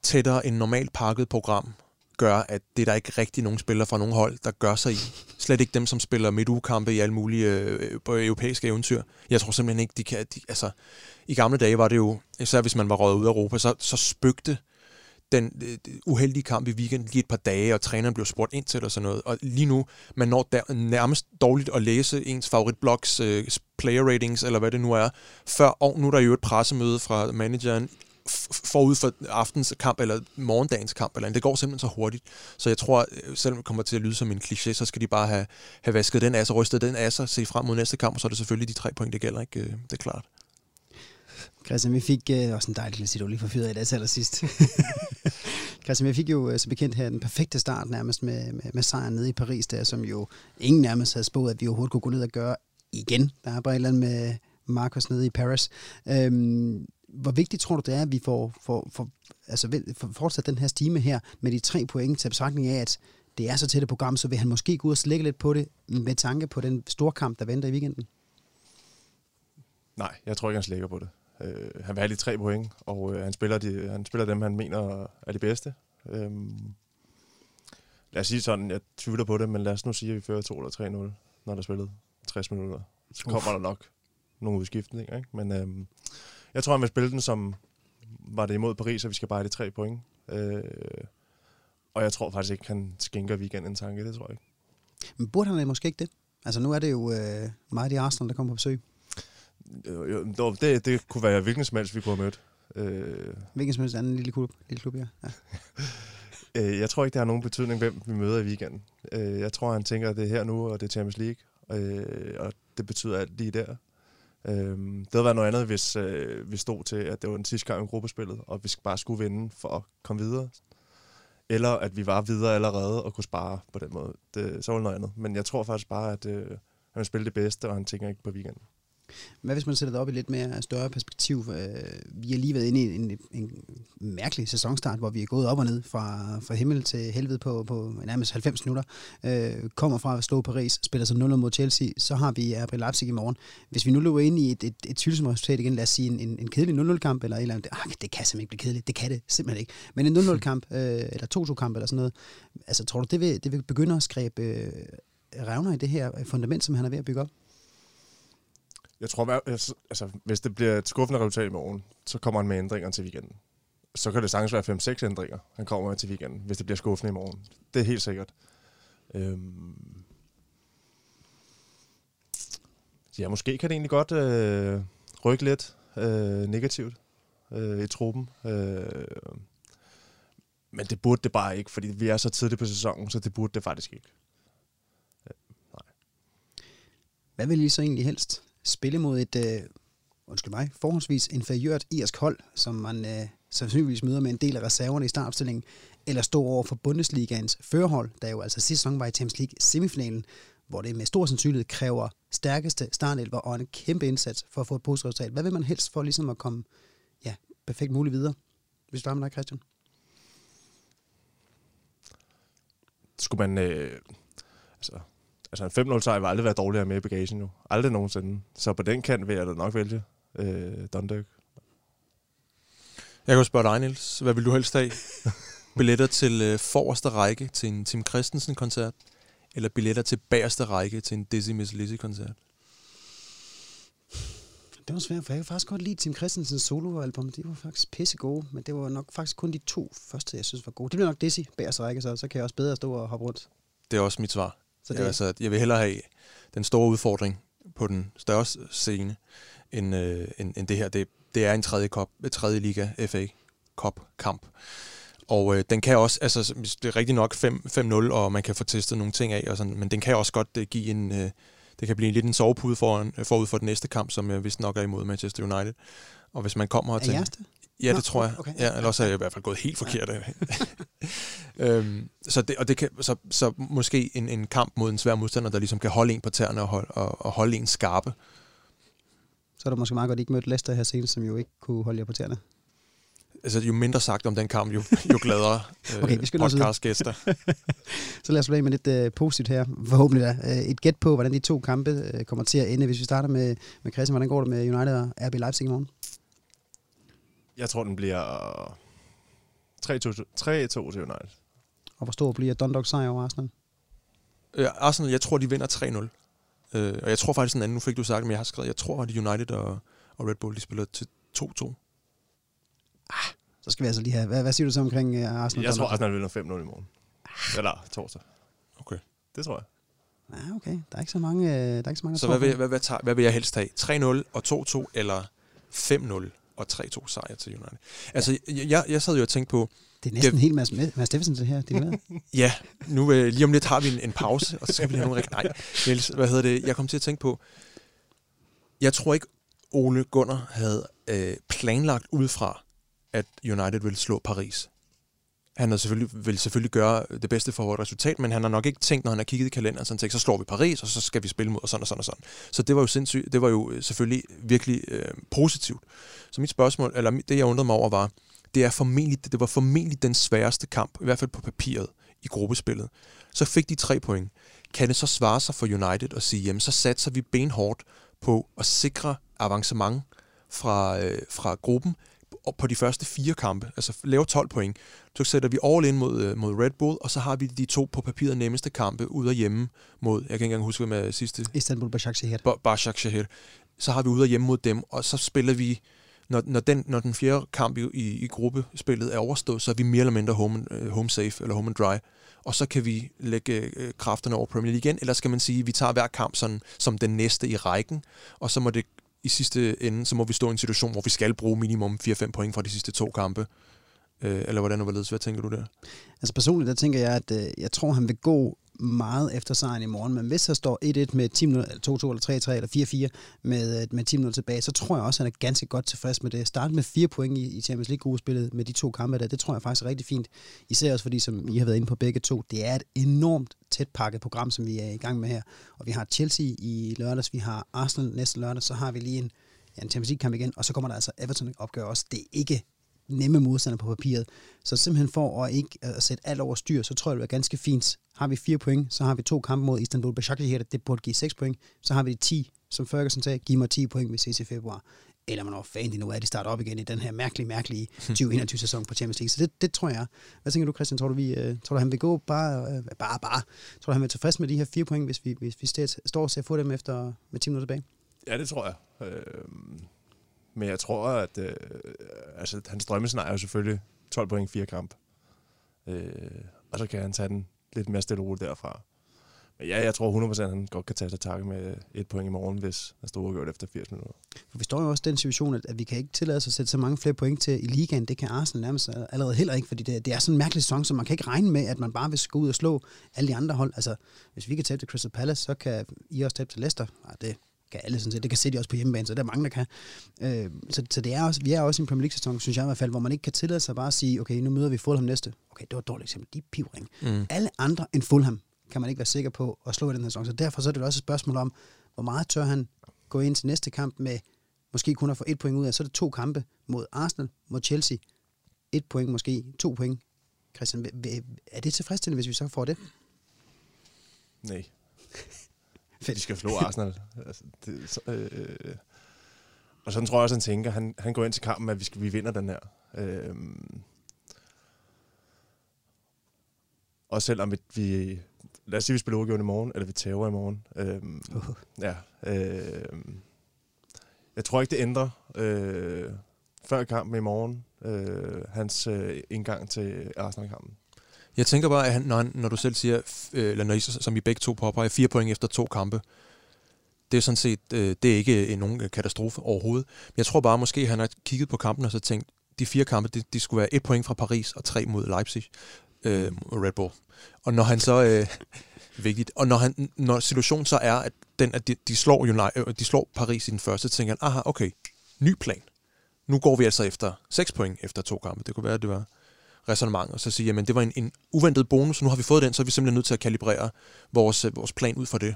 tættere end normalt pakket program gør, at det er der ikke rigtig nogen spillere fra nogen hold, der gør sig i. Slet ikke dem, som spiller midtugekampe i alle mulige øh, europæiske eventyr. Jeg tror simpelthen ikke, de kan... De, altså, i gamle dage var det jo, især hvis man var røget ud af Europa, så, så spøgte den øh, uheldige kamp i weekenden lige et par dage, og træneren blev spurgt ind til det og sådan noget. Og lige nu, man når der, nærmest dårligt at læse ens favoritblogs, øh, player ratings, eller hvad det nu er, før, og nu er der jo et pressemøde fra manageren, forud for aftens kamp eller morgendagens kamp eller andet. Det går simpelthen så hurtigt. Så jeg tror, selvom det kommer til at lyde som en kliché, så skal de bare have, have vasket den af sig, rystet den af sig, se frem mod næste kamp, og så er det selvfølgelig de tre point, det gælder, ikke? Det er klart. Christian, vi fik øh, også en dejlig klasse, du lige forfyrede i dag til allersidst. Christian, vi fik jo så bekendt her den perfekte start nærmest med, med, med sejren nede i Paris, der som jo ingen nærmest havde spået, at vi overhovedet kunne gå ned og gøre igen. Der er bare et eller andet med Marcus nede i Paris. Øhm, Hvor vigtigt tror du det er, at vi får, får, får, altså, får fortsat den her stime her med de tre point til betragtning af, at det er så tæt et program, så vil han måske gå ud og slække lidt på det med tanke på den store kamp, der venter i weekenden? Nej, jeg tror ikke, han slækker på det. Øh, han vil have de tre point, og øh, han, spiller de, han spiller dem, han mener er de bedste. Øh, lad os sige sådan, jeg tvivler på det, men lad os nu sige, at vi fører to eller tre nul, når der er spillet tres minutter. Så kommer Uff. der nok nogle udskiftninger, ikke? Men... Øh, Jeg tror, han vil spille den, som var det imod Paris, og vi skal bare have de tre point. Øh, og jeg tror faktisk ikke, han skænker weekenden tanke, det tror jeg ikke. Men burde han måske ikke det? Altså nu er det jo øh, meget de Arsenal, der kommer på besøg. Jo, jo, det, det kunne være hvilken som helst, vi kunne have mødt. Øh, hvilken som helst anden lille klub, lille klub ja. ja. øh, jeg tror ikke, det har nogen betydning, hvem vi møder i weekenden. Øh, jeg tror, han tænker, at det er her nu, og det er Champions League, øh, og det betyder alt lige der. Det havde været noget andet, hvis øh, vi stod til, at det var den sidste gang i gruppespillet, og vi bare skulle vinde for at komme videre. Eller at vi var videre allerede og kunne spare på den måde. Det, så var det noget andet. Men jeg tror faktisk bare, at øh, han spiller det bedste, og han tænker ikke på weekenden. Hvad hvis man sætter det op i lidt mere større perspektiv? Vi har lige været inde i en, en, en mærkelig sæsonstart, hvor vi er gået op og ned fra, fra himmel til helvede på, på nærmest halvfems minutter. Øh, kommer fra at slå Paris, spiller så nul nul mod Chelsea, så har vi R B Leipzig i morgen. Hvis vi nu løber ind i et, et, et tvivlsomt resultat igen, lad os sige en, en, en kedelig nul nul kamp, eller et eller andet, ah, det kan simpelthen ikke blive kedeligt, det kan det simpelthen ikke. Men en nul nul kamp, øh, eller to to kamp, eller sådan noget, altså tror du, det vil, det vil begynde at skræbe øh, revner i det her fundament, som han er ved at bygge op? Jeg tror, altså, hvis det bliver et skuffende resultat i morgen, så kommer han med ændringer til weekenden. Så kan det sagtens være fem seks ændringer, han kommer med til weekenden, hvis det bliver skuffende i morgen. Det er helt sikkert. Øhm ja, måske kan det egentlig godt øh, rykke lidt øh, negativt øh, i truppen. Øh Men det burde det bare ikke, fordi vi er så tidligt på sæsonen, så det burde det faktisk ikke. Øh, nej. Hvad vil I så egentlig helst? Spille mod et, øh, undskyld mig, forholdsvis inferiørt irsk hold, som man øh, sandsynligvis møder med en del af reserverne i startopstillingen, eller stå over for Bundesligaens førerhold, der jo altså sidste sæson var i Champions League semifinalen, hvor det med stor sandsynlighed kræver stærkeste startelver og en kæmpe indsats for at få et positivt resultat. Hvad vil man helst for ligesom at komme ja, perfekt muligt videre? Hvis du er med dig, Christian. Skulle man... Øh, altså Altså en fem nul sejr vil aldrig være dårligere med i bagagen nu. Aldrig nogensinde. Så på den kant vil jeg da nok vælge øh, Dundalk. Jeg kan jo spørge dig, Niels. Hvad vil du helst have? Billetter til øh, forreste række til en Tim Christensen-koncert? Eller billetter til bagerste række til en Dizzy Miss Lizzy-koncert? Det var svært, for jeg kan faktisk godt lide Tim Christensens soloalbum. De var faktisk pisse gode, men det var nok faktisk kun de to første, jeg synes var gode. Det blev nok Dizzy bag os række, så, så kan jeg også bedre stå og hoppe rundt. Det er også mit svar. Så det... jeg, altså, jeg vil hellere have den store udfordring på den største scene, end, øh, end, end det her. Det, det er en tredje, kop, tredje liga F A Cup-kamp. Og øh, den kan også, altså det er rigtig nok fem nul, og man kan få testet nogle ting af, og sådan, men den kan også godt øh, give en... Øh, det kan blive lidt en sovepude foran, forud for den næste kamp, som jeg vist nok er imod Manchester United. Og hvis man kommer til... Er jeres det? Ja, det Nå, tror jeg. Okay. Ja, eller også er jeg i hvert fald gået helt forkert. øhm, så, det, og det kan, så, så måske en, en kamp mod en svær modstander, der ligesom kan holde en på tæerne og holde, og, og holde en skarpe. Så er det måske meget godt, at I ikke mødte Leicester her senest, som jo ikke kunne holde jer på tæerne. Altså, jo mindre sagt om den kamp, jo, jo gladere øh, okay, podcastgæster. Så lad os blive med lidt øh, positivt her, forhåbentlig da. Øh, et gæt på, hvordan de to kampe øh, kommer til at ende. Hvis vi starter med, med Christian, hvordan går det med United og R B Leipzig i morgen? Jeg tror, den bliver tre to til United. Og hvor stor bliver Dundalk sejr over Arsenal? Øh, Arsenal, jeg tror, de vinder tre nul. Øh, og jeg tror faktisk en anden, nu fik du sagt det, men jeg har skrevet, jeg tror, at United og, og Red Bull, de spiller til to to. Ah, så skal vi altså lige have... Hvad, hvad siger du så omkring uh, Arsenal? Jeg tror, Arsenal vinder fem nul i morgen. Ah. Eller torsdag. Okay. Det tror jeg. Ah, okay. Der er ikke så mange... Uh, der er ikke så mange så hvad vil, hvad, hvad, tager, hvad vil jeg helst have? tre nul og to to, eller fem nul og tre to sejr til United? Altså, ja. jeg, jeg, jeg sad jo og tænkte på... Det er næsten det, en hel masse Mads Steffensen, det her. Det er ja, nu uh, lige om lidt har vi en, en pause, og så skal vi have nogle rigtig... Nej, Niels, hvad hedder det? Jeg kom til at tænke på... Jeg tror ikke, Ole Gunnar havde øh, planlagt udefra, at United vil slå Paris. Han vil selvfølgelig, vil selvfølgelig gøre det bedste for vores resultat, men han har nok ikke tænkt, når han har kigget i kalenderen, sådan tænkt, så slår vi Paris, og så skal vi spille mod, og sådan og sådan og sådan. Så det var jo sindssygt, det var jo selvfølgelig virkelig øh, positivt. Så mit spørgsmål, eller det jeg undrede mig over var, det, er formentlig, det var formentlig den sværeste kamp, i hvert fald på papiret, i gruppespillet. Så fik de tre point. Kan det så svare sig for United at sige, jamen så satser vi benhårdt på at sikre avancement fra, øh, fra gruppen, og på de første fire kampe, altså lave tolv point, så sætter vi all in mod, mod Red Bull, og så har vi de to på papiret nemmeste kampe ude og hjemme mod, jeg kan ikke engang huske, hvad med sidste... Istanbul Başakşehir. Başakşehir. Så har vi ude og hjemme mod dem, og så spiller vi, når, når, den, når den fjerde kamp i, i gruppespillet er overstået, så er vi mere eller mindre home, home safe, eller home and dry, og så kan vi lægge kræfterne over Premier League igen, eller skal man sige, at vi tager hver kamp sådan, som den næste i rækken, og så må det i sidste ende, så må vi stå i en situation, hvor vi skal bruge minimum fire fem point fra de sidste to kampe. Eller hvordan og hvorledes? Hvad tænker du der? Altså personligt, der tænker jeg, at øh, jeg tror, han vil gå meget efter sejren i morgen. Men hvis der står et et med ti nul, eller to to, eller tre tre, eller fire fire med, med ti nul tilbage, så tror jeg også, at han er ganske godt tilfreds med det. Starte med fire point i, i Champions League-gruppespillet med de to kampe der, det tror jeg faktisk er rigtig fint. Især også fordi, som I har været inde på begge to, det er et enormt tæt pakket program, som vi er i gang med her. Og vi har Chelsea i lørdags, vi har Arsenal næste lørdag, så har vi lige en, ja, en Champions League-kamp igen, og så kommer der altså Everton-opgør også. Det er ikke nemme modstander på papiret. Så simpelthen for at ikke at sætte alt over styr, så tror jeg, det er ganske fint. Har vi fire point, så har vi to kampe mod Istanbul Başakşehir, det burde give seks point. Så har vi de ti, som Ferguson sagde, giv mig ti point, hvis vi ses i februar. Eller hvornår fanden det nu er, de starter op igen i den her mærkelige, mærkelige tyve enogtyve-sæson på Champions League. Så det, det tror jeg. Hvad tænker du, Christian? Tror du, vi, uh, tror du han vil gå bare, uh, bare, bare? Tror du, han vil tilfreds med de her fire point, hvis vi, hvis vi stæt, står til at få dem efter med ti minutter tilbage? Ja, det tror jeg. Øh... Men jeg tror, at øh, altså, hans drømmescenarie er jo selvfølgelig tolv point, fire kamp. Øh, og så kan han tage den lidt mere stille og roligt derfra. Men ja, jeg tror hundrede procent, at han godt kan tage sig takke med et point i morgen, hvis han står gjort efter firs minutter. For vi står jo også i den situation, at vi kan ikke tillade os at sætte så mange flere point til i ligaen. Det kan Arsenal nærmest allerede heller ikke, fordi det, det er sådan en mærkelig sæson, så man kan ikke regne med, at man bare vil gå ud og slå alle de andre hold. Altså, hvis vi kan tabe til Crystal Palace, så kan I også tabe til Leicester. Ej, det... kan alle sådan set. Det kan City også på hjemmebane, så der er mange, der kan. Øh, så så det er også, vi er også i en Premier League-sæson, synes jeg i hvert fald, hvor man ikke kan tillade sig bare at sige, okay, nu møder vi Fulham næste. Okay, det var et dårligt eksempel. De pivring. Mm. Alle andre end Fulham kan man ikke være sikker på at slå i den her sæson. Så derfor så er det også et spørgsmål om, hvor meget tør han gå ind til næste kamp med måske kun at få et point ud af. Så er det to kampe mod Arsenal, mod Chelsea. Et point måske, to point. Christian, er det tilfredsstillende, hvis vi så får det? Nej. De skal flå Arsenal. Altså, det, så, øh, og sådan tror jeg også, han tænker. Han, han går ind til kampen, at vi, skal, vi vinder den her. Øh, og selvom vi, vi... Lad os sige, vi spiller udgivende i morgen, eller vi tager i morgen. Øh, uh. Ja. Øh, Jeg tror ikke, det ændrer øh, før kampen i morgen, øh, hans øh, indgang til Arsenal-kampen. Jeg tænker bare, at han, når, han, når du selv siger, øh, eller når I, som I begge to påpeger, fire point efter to kampe, det er sådan set øh, det er ikke øh, nogen katastrofe overhovedet. Men jeg tror bare, måske han har kigget på kampen og så tænkt, de fire kampe, de, de skulle være et point fra Paris og tre mod Leipzig øh, og Red Bull. Og når han så... Øh, vigtigt. Og når, han, når situationen så er, at, den, at de, de, slår United, de slår Paris i den første, så tænker han, aha, okay, ny plan. Nu går vi altså efter seks point efter to kampe. Det kunne være, at det var ræsonnement. Og så sige, jamen det var en, en uventet bonus, nu har vi fået den, så er vi simpelthen nødt til at kalibrere vores, vores plan ud fra det.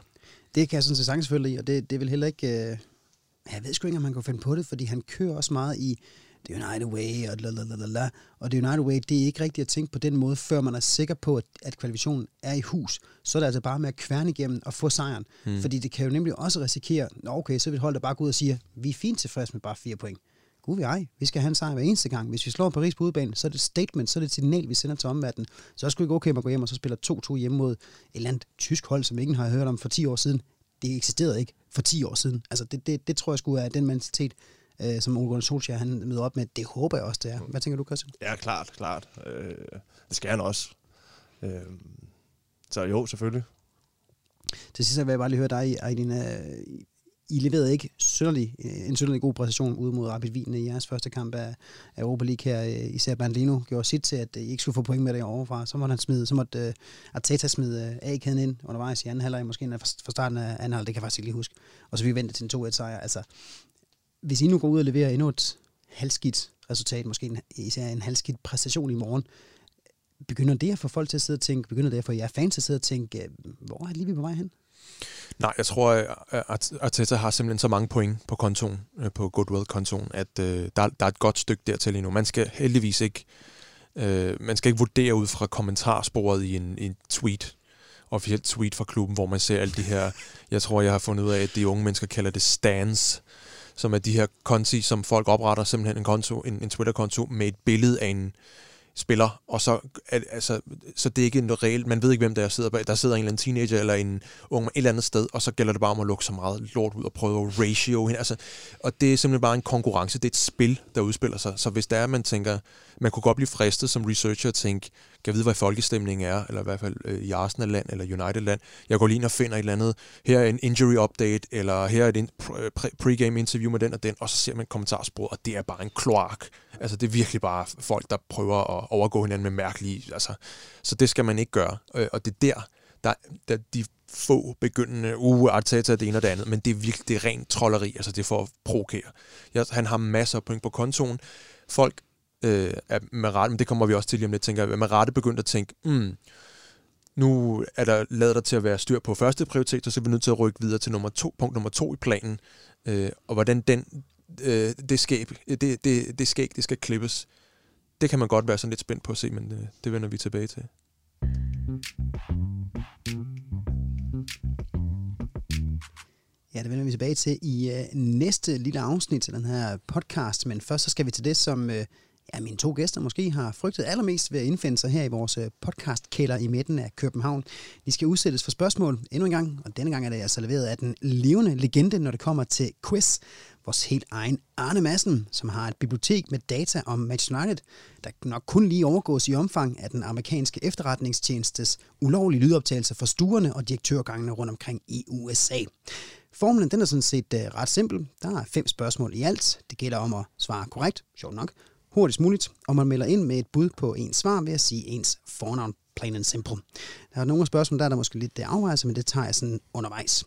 Det kan jeg sådan set sagtens følge i, og det, det vil heller ikke... Øh... Jeg ved sgu ikke, om man kan finde på det, fordi han kører også meget i... Det er United Way, og lalalala. Og det er United Way, det er ikke rigtigt at tænke på den måde, før man er sikker på, at, at kvalifikationen er i hus. Så er det altså bare med at kværne igennem og få sejren. Mm. Fordi det kan jo nemlig også risikere, nå okay, så vil et hold der bare gå ud og sige, vi er fint tilfredse med bare fire point. Gud vi ej, vi skal have en sejr hver eneste gang. Hvis vi slår Paris på udebane, så er det et statement, så er det et signal, vi sender til omverdenen. Så er det sgu ikke okay, at man går hjem og så spiller to-to hjemme mod et eller andet tysk hold, som ingen har hørt om for ti år siden. Det eksisterede ikke for ti år siden. Altså det, det, det tror jeg sgu er den mentalitet, som Ole Solskjær, han møder op med. Det håber jeg også, det er. Hvad tænker du, Christian? Ja, klart, klart. Øh, det skal han også. Øh, så jo, selvfølgelig. Til sidst vil jeg bare lige høre dig, Aydina. I leverede ikke synderlig, en synderlig god præstation ude mod Rapid Wien i jeres første kamp af Europa League her. Især Bandino gjorde sit til, at I ikke skulle få point med det overfra. Så måtte, han smide, så måtte uh, Arteta smide A-kæden ind undervejs i anden halvleg, måske fra starten af anden halvleg, det kan jeg faktisk ikke lige huske. Og så vi vendte til en to-et sejr. Altså, hvis I nu går ud og leverer endnu et halvskidt resultat, måske en, især en halvskidt præstation i morgen, begynder det at få folk til at sidde og tænke, begynder det at få jer fans til at sidde og tænke, hvor er det lige vi på vej hen? Nej, jeg tror, at Arteta har simpelthen så mange point på kontoen, på goodwill-kontoen, at øh, der, der er et godt stykke dertil endnu. Man skal heldigvis ikke, øh, man skal ikke vurdere ud fra kommentarsporet i en, en tweet, officielt tweet fra klubben, hvor man ser alle de her, jeg tror, jeg har fundet ud af, at de unge mennesker kalder det stands, som er de her konti, som folk opretter, simpelthen en konto, en, en Twitter-konto med et billede af en spiller, og så, altså, så det er ikke noget reelt, man ved ikke, hvem der sidder bag, der sidder en eller anden teenager eller en ung et eller andet sted, og så gælder det bare om at lukke så meget lort ud og prøve at ratio hende, altså, og det er simpelthen bare en konkurrence, det er et spil, der udspiller sig, så hvis der er, man tænker, man kunne godt blive fristet som researcher og tænke, kan jeg vide, hvad folkestemningen er, eller i hvert fald øh, i Arsenal-land, eller United-land, jeg går lige ind og finder et eller andet, her er en injury-update, eller her er et in- pre- pre-game-interview med den og den, og så ser man kommentarsporet, og det er bare en kloak, altså det er virkelig bare folk, der prøver at overgå hinanden med mærkelige, altså, så det skal man ikke gøre, og det er der, der, der de få begyndende, uh, Arteta, det ene og det andet, men det er virkelig, det er rent trolleri, altså det er for at provokere. Jeg, han har masser af point på kontoen, folk øh, er med rette, men det kommer vi også til lige om lidt, tænker jeg, med rette begyndt at tænke, mm, nu er der ladet der til at være styr på første prioritet, så er vi nødt til at rykke videre til nummer to, punkt nummer to i planen, øh, og hvordan den, øh, det skæg, det, det, det, det skæg, det skal klippes. Det kan man godt være sådan lidt spændt på at se, men det, det vender vi tilbage til. Ja, det vender vi tilbage til i øh, næste lille afsnit til den her podcast, men først så skal vi til det, som øh, ja, mine to gæster måske har frygtet allermest ved at indfinde sig her i vores øh, podcastkælder i midten af København. De skal udsættes for spørgsmål endnu en gang, og denne gang er det altså leveret af den levende legende, når det kommer til quiz. Vores helt egen Arne Madsen, som har et bibliotek med data om Manchester United, der nok kun lige overgås i omfang af den amerikanske efterretningstjenestes ulovlige lydoptagelser for stuerne og direktørgangene rundt omkring i U S A. Formlen den er sådan set uh, ret simpel. Der er fem spørgsmål i alt. Det gælder om at svare korrekt, sjovt nok, hurtigst muligt, og man melder ind med et bud på ens svar ved at sige ens fornavn, plain and simple. Der er nogle spørgsmål, der er der måske lidt afrejse, men det tager jeg sådan undervejs.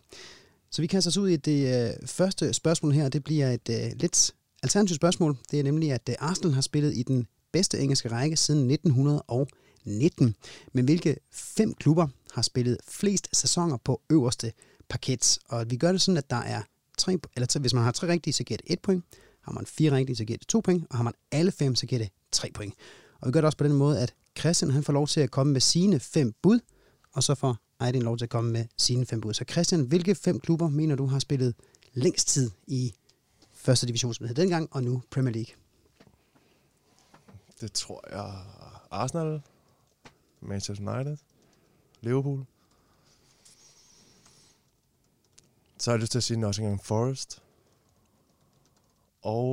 Så vi kaster os ud i det øh, første spørgsmål her, det bliver et øh, lidt alternativt spørgsmål. Det er nemlig, at øh, Arsenal har spillet i den bedste engelske række siden nitten nitten. Men hvilke fem klubber har spillet flest sæsoner på øverste parket? Og vi gør det sådan, at der er tre, eller t- hvis man har tre rigtige, så giver det et point. Har man fire rigtige, så giver det to point. Og har man alle fem, så giver det tre point. Og vi gør det også på den måde, at Christian han får lov til at komme med sine fem bud, og så får Aydin lov til at komme med sine fem bud. Så Christian, hvilke fem klubber mener du har spillet længst tid i første division, som hed dengang, og nu Premier League? Det tror jeg Arsenal, Manchester United, Liverpool. Så har jeg lyst til at sige Nottingham Forest. Og...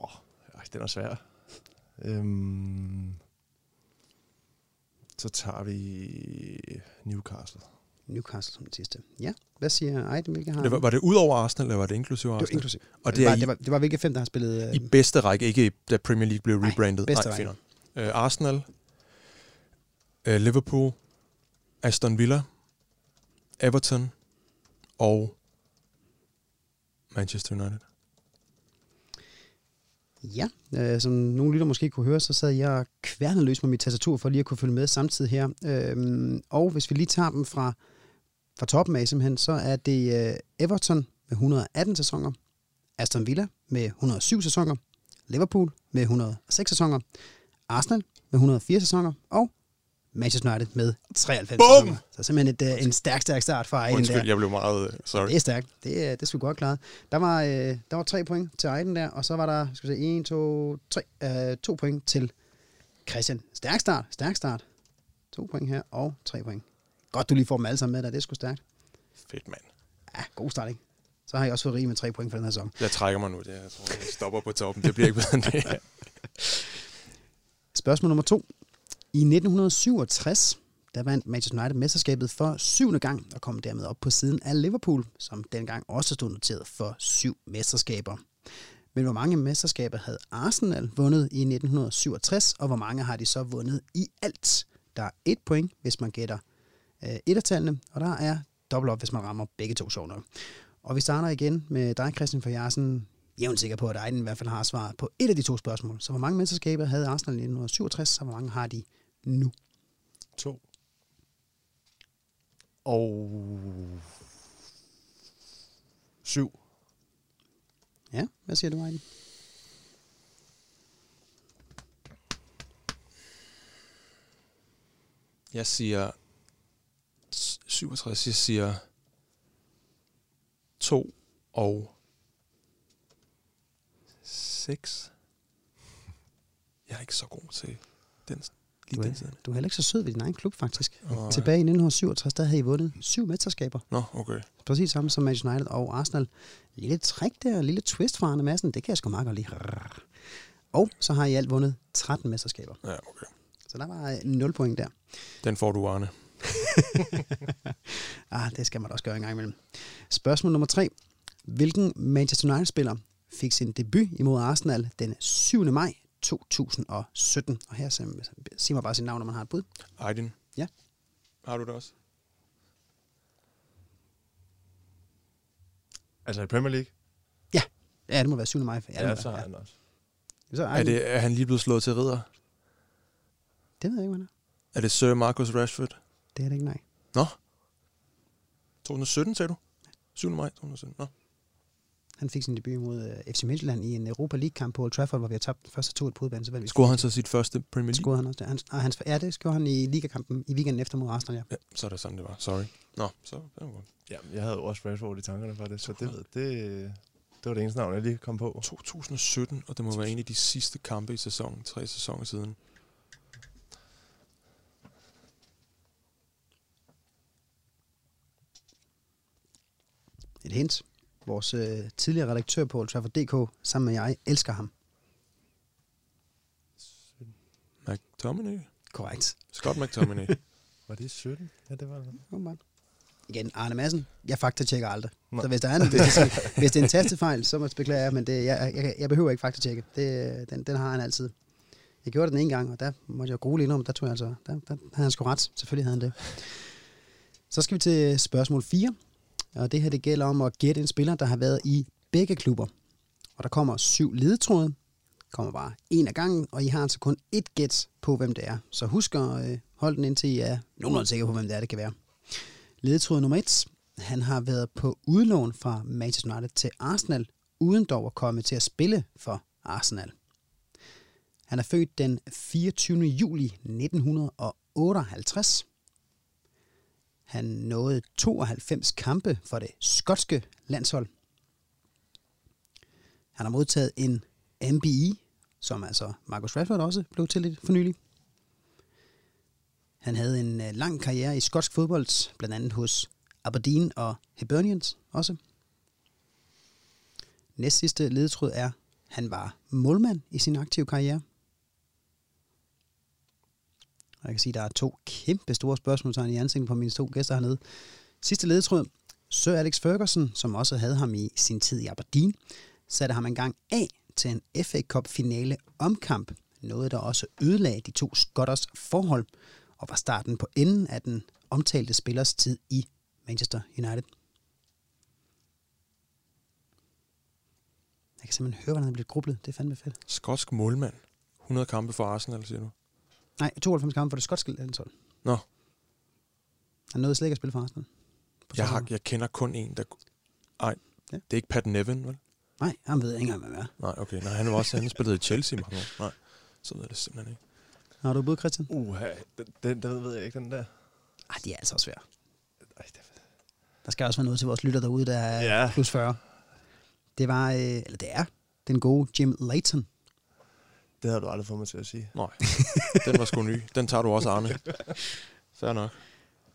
Åh, oh, den er svær. Øhm... Så tager vi Newcastle. Newcastle som det sidste. Ja, hvad siger Ejden, hvilke har... Det var, var det ud over Arsenal, eller var det inklusive Arsenal? Det var inklusiv. Og det, det, var, i, det, var, det var hvilke fem, der har spillet... Øh... I bedste række, ikke da Premier League blev rebrandet. Bedste Nej, række. Øh, Arsenal, øh, Liverpool, Aston Villa, Everton og Manchester United. Ja, øh, som nogle lytter måske kunne høre, så sad jeg kværnet løs med mit tastatur for lige at kunne følge med samtidig her. Øh, og hvis vi lige tager dem fra, fra toppen af simpelthen, så er det øh, Everton med et hundrede og atten sæsoner, Aston Villa med et hundrede og syv sæsoner, Liverpool med et hundrede og seks sæsoner, Arsenal med et hundrede og fire sæsoner og Manchester United med treoghalvfems sæsoner. Så simpelthen et, øh, en stærk, stærk start fra Aiden. Undskyld, der. Jeg blev meget... Sorry. Det er stærkt. Det, det skulle godt klare. Der var, øh, der var tre point til Aiden der, og så var der, skal vi se, en, to, tre, øh, to point til Christian. Stærk start, stærk start. To point her, og tre point. Godt, du lige får dem alle sammen med der. Det er sgu stærkt. Fedt, mand. Ja, god start, ikke? Så har jeg også fået rig med tre point for den her sæson. Jeg trækker mig nu. Det, jeg tror, jeg stopper på toppen. Det bliver ikke bedre end det. Spørgsmål nummer to. I nitten syvogtres, der vandt Manchester United mesterskabet for syvende gang, og kom dermed op på siden af Liverpool, som dengang også stod noteret for syv mesterskaber. Men hvor mange mesterskaber havde Arsenal vundet i nitten syvogtres, og hvor mange har de så vundet i alt? Der er et point, hvis man gætter øh, ettertallene, og der er dobbelt op, hvis man rammer begge to sjovere. Og vi starter igen med dig, Christian, for jeg er sådan jævnt sikker på, at Ejden i hvert fald har svaret på et af de to spørgsmål. Så hvor mange mesterskaber havde Arsenal i nitten syvogtres, og hvor mange har de nu? To. Og... Syv. Ja, hvad siger du, Ejden? Jeg siger... syvogtres, jeg siger... To og... seks. Jeg er ikke så god til den... Lige du, er, du er heller ikke så sød ved din egen klub, faktisk. Oh, Tilbage i nitten syvogtres, der havde I vundet syv mesterskaber. Nå, no, okay. Præcis samme som Manchester United og Arsenal. Lille trick der, lille twist fra Arne Madsen, det kan jeg sgu meget godt lide. Og så har I alt vundet tretten mesterskaber. Ja, okay. Så der var nul point der. Den får du, Arne. ah, det skal man da også gøre en gang imellem. Spørgsmål nummer tre. Hvilken Manchester United-spiller fik sin debut imod Arsenal den syvende maj to tusind og sytten. Og her sig mig bare sit navn, når man har et bud. Aiden. Ja. Har du det også? Altså i Premier League? Ja. Ja, det må være syvende maj. Ja, ja så har han ja. også. Så er, er, det, er han lige blevet slået til ridder? Det ved jeg ikke, hvad han er. Er det Sir Marcus Rashford? Det er det ikke, nej. Nå. to tusind og sytten, sagde du? syvende maj to tusind og sytten. Nå. Han fik sin debut mod F C Midtjylland i en Europa League-kamp på Old Trafford, hvor vi har tabt første to et podband. Så scorede han så sit første Premier League? Scorede han også. Han, ah, hans, ja, det scorede han i ligakampen i weekenden efter mod Arsenal, ja. Ja, så er det sådan, det var. Sorry. Nå, så det var godt. Ja, jeg havde også Rashford i tankerne for det, så det, det, det, det var det eneste navn, jeg lige kom på. to tusind og sytten, og det må være en af de sidste kampe i sæsonen, tre sæsoner siden. Et hint. Vores øh, tidligere redaktør på Old Trafford D K, sammen med jeg, elsker ham. McTominay? Korrekt. Scott McTominay. Var det sytten? Ja, det var det. Godt. Igen, Arne Madsen, jeg faktatjekker aldrig. Nej. Så hvis der er en, hvis, hvis det er en tastefejl, så må jeg beklage jer, men det, jeg, jeg, jeg behøver ikke faktatjekke. Det, den, den har han altid. Jeg gjorde den en gang, og der måtte jeg grue lidt om, der tog jeg altså, der, der havde han sgu ret. Selvfølgelig havde han det. Så skal vi til spørgsmål fire. Og det her, det gælder om at gætte en spiller, der har været i begge klubber. Og der kommer syv ledetråde. Der kommer bare en af gangen, og I har altså kun ét gæt på, hvem det er. Så husk at øh, holde den, indtil I er nogenlunde sikker på, hvem det er, det kan være. Ledetråd nummer et. Han har været på udlån fra Manchester United til Arsenal, uden dog at komme til at spille for Arsenal. Han er født den fireogtyvende juli nitten otteoghalvtreds. Han nåede tooghalvfems kampe for det skotske landshold. Han har modtaget en M B E, som altså Marcus Rashford også blev tildelt for nylig. Han havde en lang karriere i skotsk fodbold, blandt andet hos Aberdeen og Hibernians også. Næst sidste ledetråd er, han var målmand i sin aktive karriere. Og jeg kan sige, at der er to kæmpe store spørgsmålstegn i ansigtet på mine to gæster hernede. Sidste ledetråd. Sir Alex Ferguson, som også havde ham i sin tid i Aberdeen, satte ham engang af til en F A Cup-finale omkamp. Noget, der også ødelagde de to skotters forhold og var starten på enden af den omtalte spillers tid i Manchester United. Jeg kan simpelthen høre, hvordan han blev grublet. Det er fandme fedt. Skotsk målmand. hundrede kampe for Arsenal, siger du? Nej, tooghalvfems kampe for det skotske landshold. Nå. Han nåede slet ikke at spille for Arsenal. Jeg, har, jeg kender kun en, der... Ej, ja. Det er ikke Pat Nevin, vel? Nej, han ved ikke engang, hvad det er. Nej, okay. Nej, han var også han spillede i Chelsea mange år. Nej, så ved jeg det simpelthen ikke. Har du bud, Christian? Uha, den, den, den ved jeg ikke, den der. Ej, de er altså svære. Ej, det... Der skal også være noget til vores lytter derude, der er ja. Plus fyrre. Det var, øh, eller det er, den gode Jim Leighton. Det havde du aldrig fået mig til at sige. Nej, den var sgu ny. Den tager du også, Arne. Fair nok.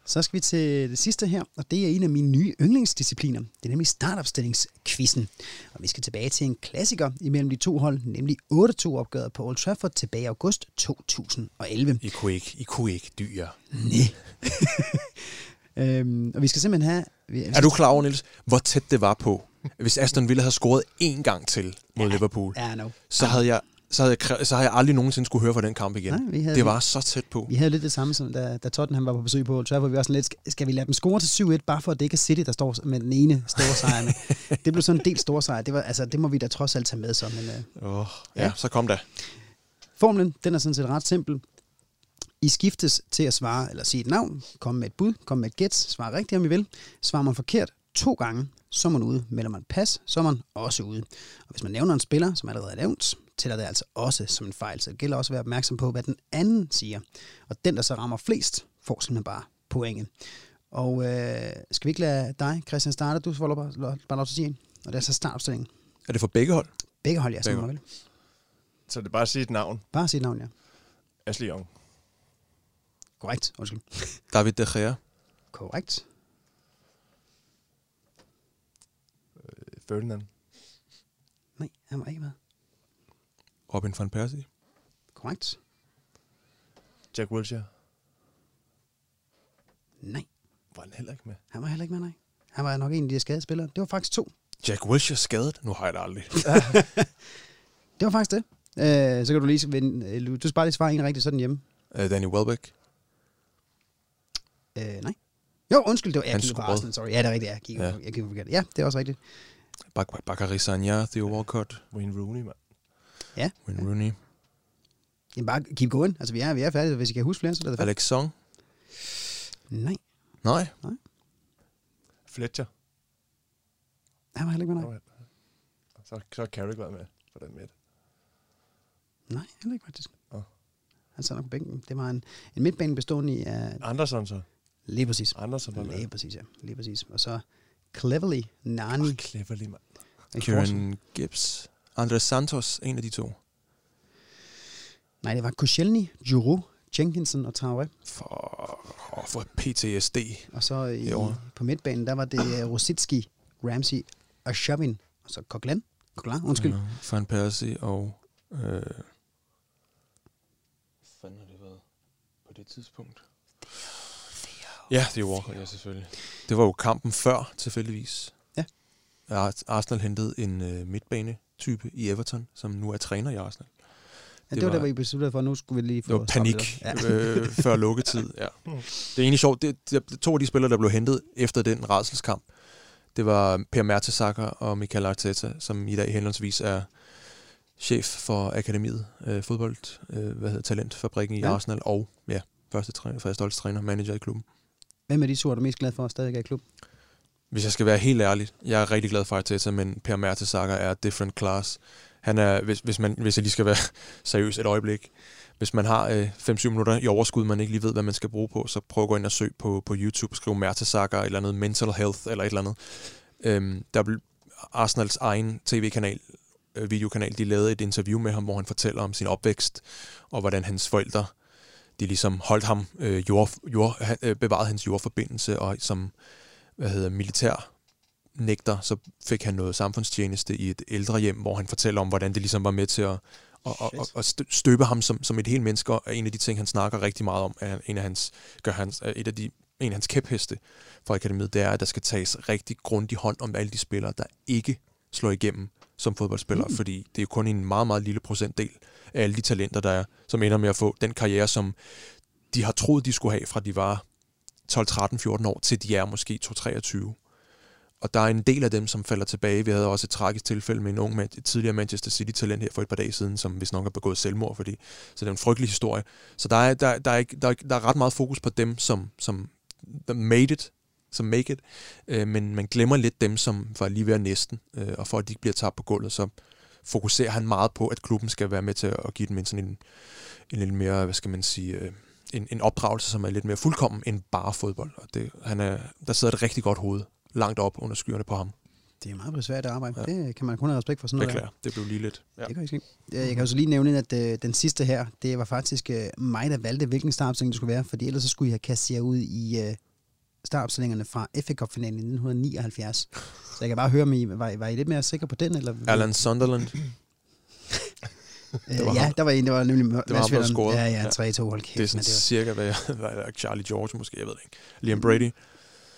Så skal vi til det sidste her, og det er en af mine nye yndlingsdiscipliner. Det er nemlig startopstillingsquizzen. Og vi skal tilbage til en klassiker imellem de to hold, nemlig otte to-opgøret på Old Trafford tilbage i august to tusind og elleve. I kunne ikke, I kunne ikke dyre. Næh. øhm, og vi skal simpelthen have... Vi, er du klar over, Niels, hvor tæt det var på? Hvis Aston Villa havde scoret én gang til mod ja, Liverpool, ja, no. så havde jeg... Så havde, jeg, så havde jeg aldrig nogensinde skulle høre fra den kamp igen. Nej, havde, det var så tæt på. Vi havde lidt det samme, som da, da Tottenham var på besøg på Old Trafford. Vi var sådan lidt, skal vi lade dem score til syv et, bare for at det ikke er City, der står med den ene store sejr. Det blev sådan en del store sejr. Det, var, altså, det må vi da trods alt tage med så. Men, uh, oh, ja. ja, så kom da. Formlen, den er sådan set ret simpel. I skiftes til at svare, eller sige et navn, komme med et bud, komme med et gæt, svare rigtigt, om I vil. Svarer man forkert to gange, så er man ude. Melder man pas, så er man også ude. Og hvis man nævner en spiller, som allerede er nævnt, tæller det altså også som en fejl, så det gælder også at være opmærksom på, hvad den anden siger. Og den, der så rammer flest, får simpelthen bare pointet. Og øh, skal vi ikke lade dig, Christian, starte? Du får lov, bare lov til at sige en. Og det er så startopstillingen. Er det for begge hold? Begge hold, ja. Begge hold. Så det er bare at sige et navn? Bare at sige et navn, ja. Ashley Young. Korrekt, undskyld. David De Gea. Korrekt. Ferdinand. Nej, han var ikke med. Robin van Persie. Korrekt. Jack Wilshere. Nej. Var han heller ikke med? Han var heller ikke med, nej. Han var nok en af de skadede spillere. Det var faktisk to. Jack Wilshere skadet? Nu har jeg det aldrig. Det var faktisk det. Øh, så kan du lige vende. Du skal bare lige svare en rigtigt, sådan hjemme. Uh, Danny Welbeck. Øh, nej. Jo, undskyld, det var jeg, Kiko Arsenal, sorry. Ja, det er rigtigt, jeg Kiko. Jeg Kiko forkert. Ja, det er også rigtigt. Bakary Sagna, Theo Walcott. Wayne Rooney, mand. Ja. Wayne Rooney. Jamen bare keep going. Altså, vi er, vi er færdige, hvis I kan huske flere, så er det Alex Song? Nej. Nej? Nej. Fletcher? Han var heller ikke med, nej. Så, så har Carrick været med for den midt. Nej, heller ikke faktisk. Oh. Han sad nok på bænken. Det var en, en midtbane bestående i... Uh... Andersson så? Lige præcis. Andersson var med. Lige præcis, ja. Lige præcis. Og så Cleverly Nani. Oh, Cleverly, mand. Kieran Gibbs. Andres Santos, en af de to. Nej, det var Koscielny, Giroud, Jenkinson og Traoré. For, for P T S D. Og så i, på midtbanen, der var det Rosicki, Ramsey og Shovin. Og så Coquelin. Coquelin, undskyld. Ja, Van Persie og... Øh, hvad fanden har det været på det tidspunkt? Theo. Theo. Ja, det er Walker, ja, selvfølgelig. Det var jo kampen før, tilfældigvis. Ja. Arsenal hentede en øh, midtbane. Type i Everton, som nu er træner i Arsenal. Ja, det, det var der, hvor I besluttede for, nu skulle vi lige få... Det var panik ja. øh, før lukketid, ja. Det er egentlig sjovt. Det, det, to af de spillere, der blev hentet efter den rædselskamp, det var Pierre Mertesacker og Mikel Arteta, som i dag henholdsvis er chef for akademiet, øh, fodbold, øh, hvad hedder talentfabrikken i ja. Arsenal, og ja, første træner, første holdstræner, manager i klubben. Hvem er de to, der er mest glad for at stadig er i klubben? Hvis jeg skal være helt ærlig, jeg er rigtig glad for Arteta, men Per Mertesacker er different class. Han er, hvis, hvis, man, hvis jeg lige skal være seriøs et øjeblik, hvis man har øh, fem syv minutter i overskud, man ikke lige ved, hvad man skal bruge på, så prøv at gå ind og søg på, på YouTube, skriv Mertesacker eller noget mental health eller et eller andet. Øhm, der blev Arsenals egen tv-kanal, øh, videokanal, de lavede et interview med ham, hvor han fortæller om sin opvækst, og hvordan hans forældre, de ligesom holdt ham, øh, jord, jord, øh, bevarede hans jordforbindelse, og som... hvad hedder, militær nægter, så fik han noget samfundstjeneste i et ældrehjem, hvor han fortæller om, hvordan det ligesom var med til at, at, at, at støbe ham som, som et helt menneske, og en af de ting, han snakker rigtig meget om, er en af hans, gør hans, et af de, en af hans kæpheste fra akademiet, det er, at der skal tages rigtig grundig hånd om alle de spillere, der ikke slår igennem som fodboldspillere, mm. fordi det er jo kun en meget, meget lille procentdel af alle de talenter, der er, som ender med at få den karriere, som de har troet, de skulle have, fra de var tolv, tretten, fjorten år, til de er måske to-treogtyve. Og der er en del af dem, som falder tilbage. Vi havde også et tragisk tilfælde med en ung mand, et tidligere Manchester City-talent her for et par dage siden, som hvis nok har begået selvmord, fordi så det er en frygtelig historie. Så der er, der, der er, ikke, der er, der er ret meget fokus på dem, som, som made it, som make it, øh, men man glemmer lidt dem, som var lige ved næsten, øh, og for at de ikke bliver tabt på gulvet, så fokuserer han meget på, at klubben skal være med til at give dem en sådan en, en lidt mere, hvad skal man sige... Øh, En, en opdragelse, som er lidt mere fuldkommen end bare fodbold. Og det, han er, der sidder et rigtig godt hoved langt op under skyerne på ham. Det er meget besværligt at arbejde. Ja. Det kan man kun have respekt for sådan noget. Det er klart. Det blev lige lidt. Ja. Det kan jeg, jeg kan jo så lige nævne, at øh, den sidste her, det var faktisk øh, mig, der valgte, hvilken startopstilling det skulle være, fordi ellers så skulle I have kastet jer ud i øh, startopstillingerne fra F A Cup-finalen i nitten nioghalvfjerds. Så jeg kan bare høre, om I, var, var I lidt mere sikre på den? Eller? Alan Sunderland. Det var ja, ham. Der var en, der var nemlig det var ham, der scorede. Ja, ja, tre to, hold kæft. Det er sådan det var... cirka, hvad jeg, hvad jeg... Charlie George måske, jeg ved ikke. Liam Brady.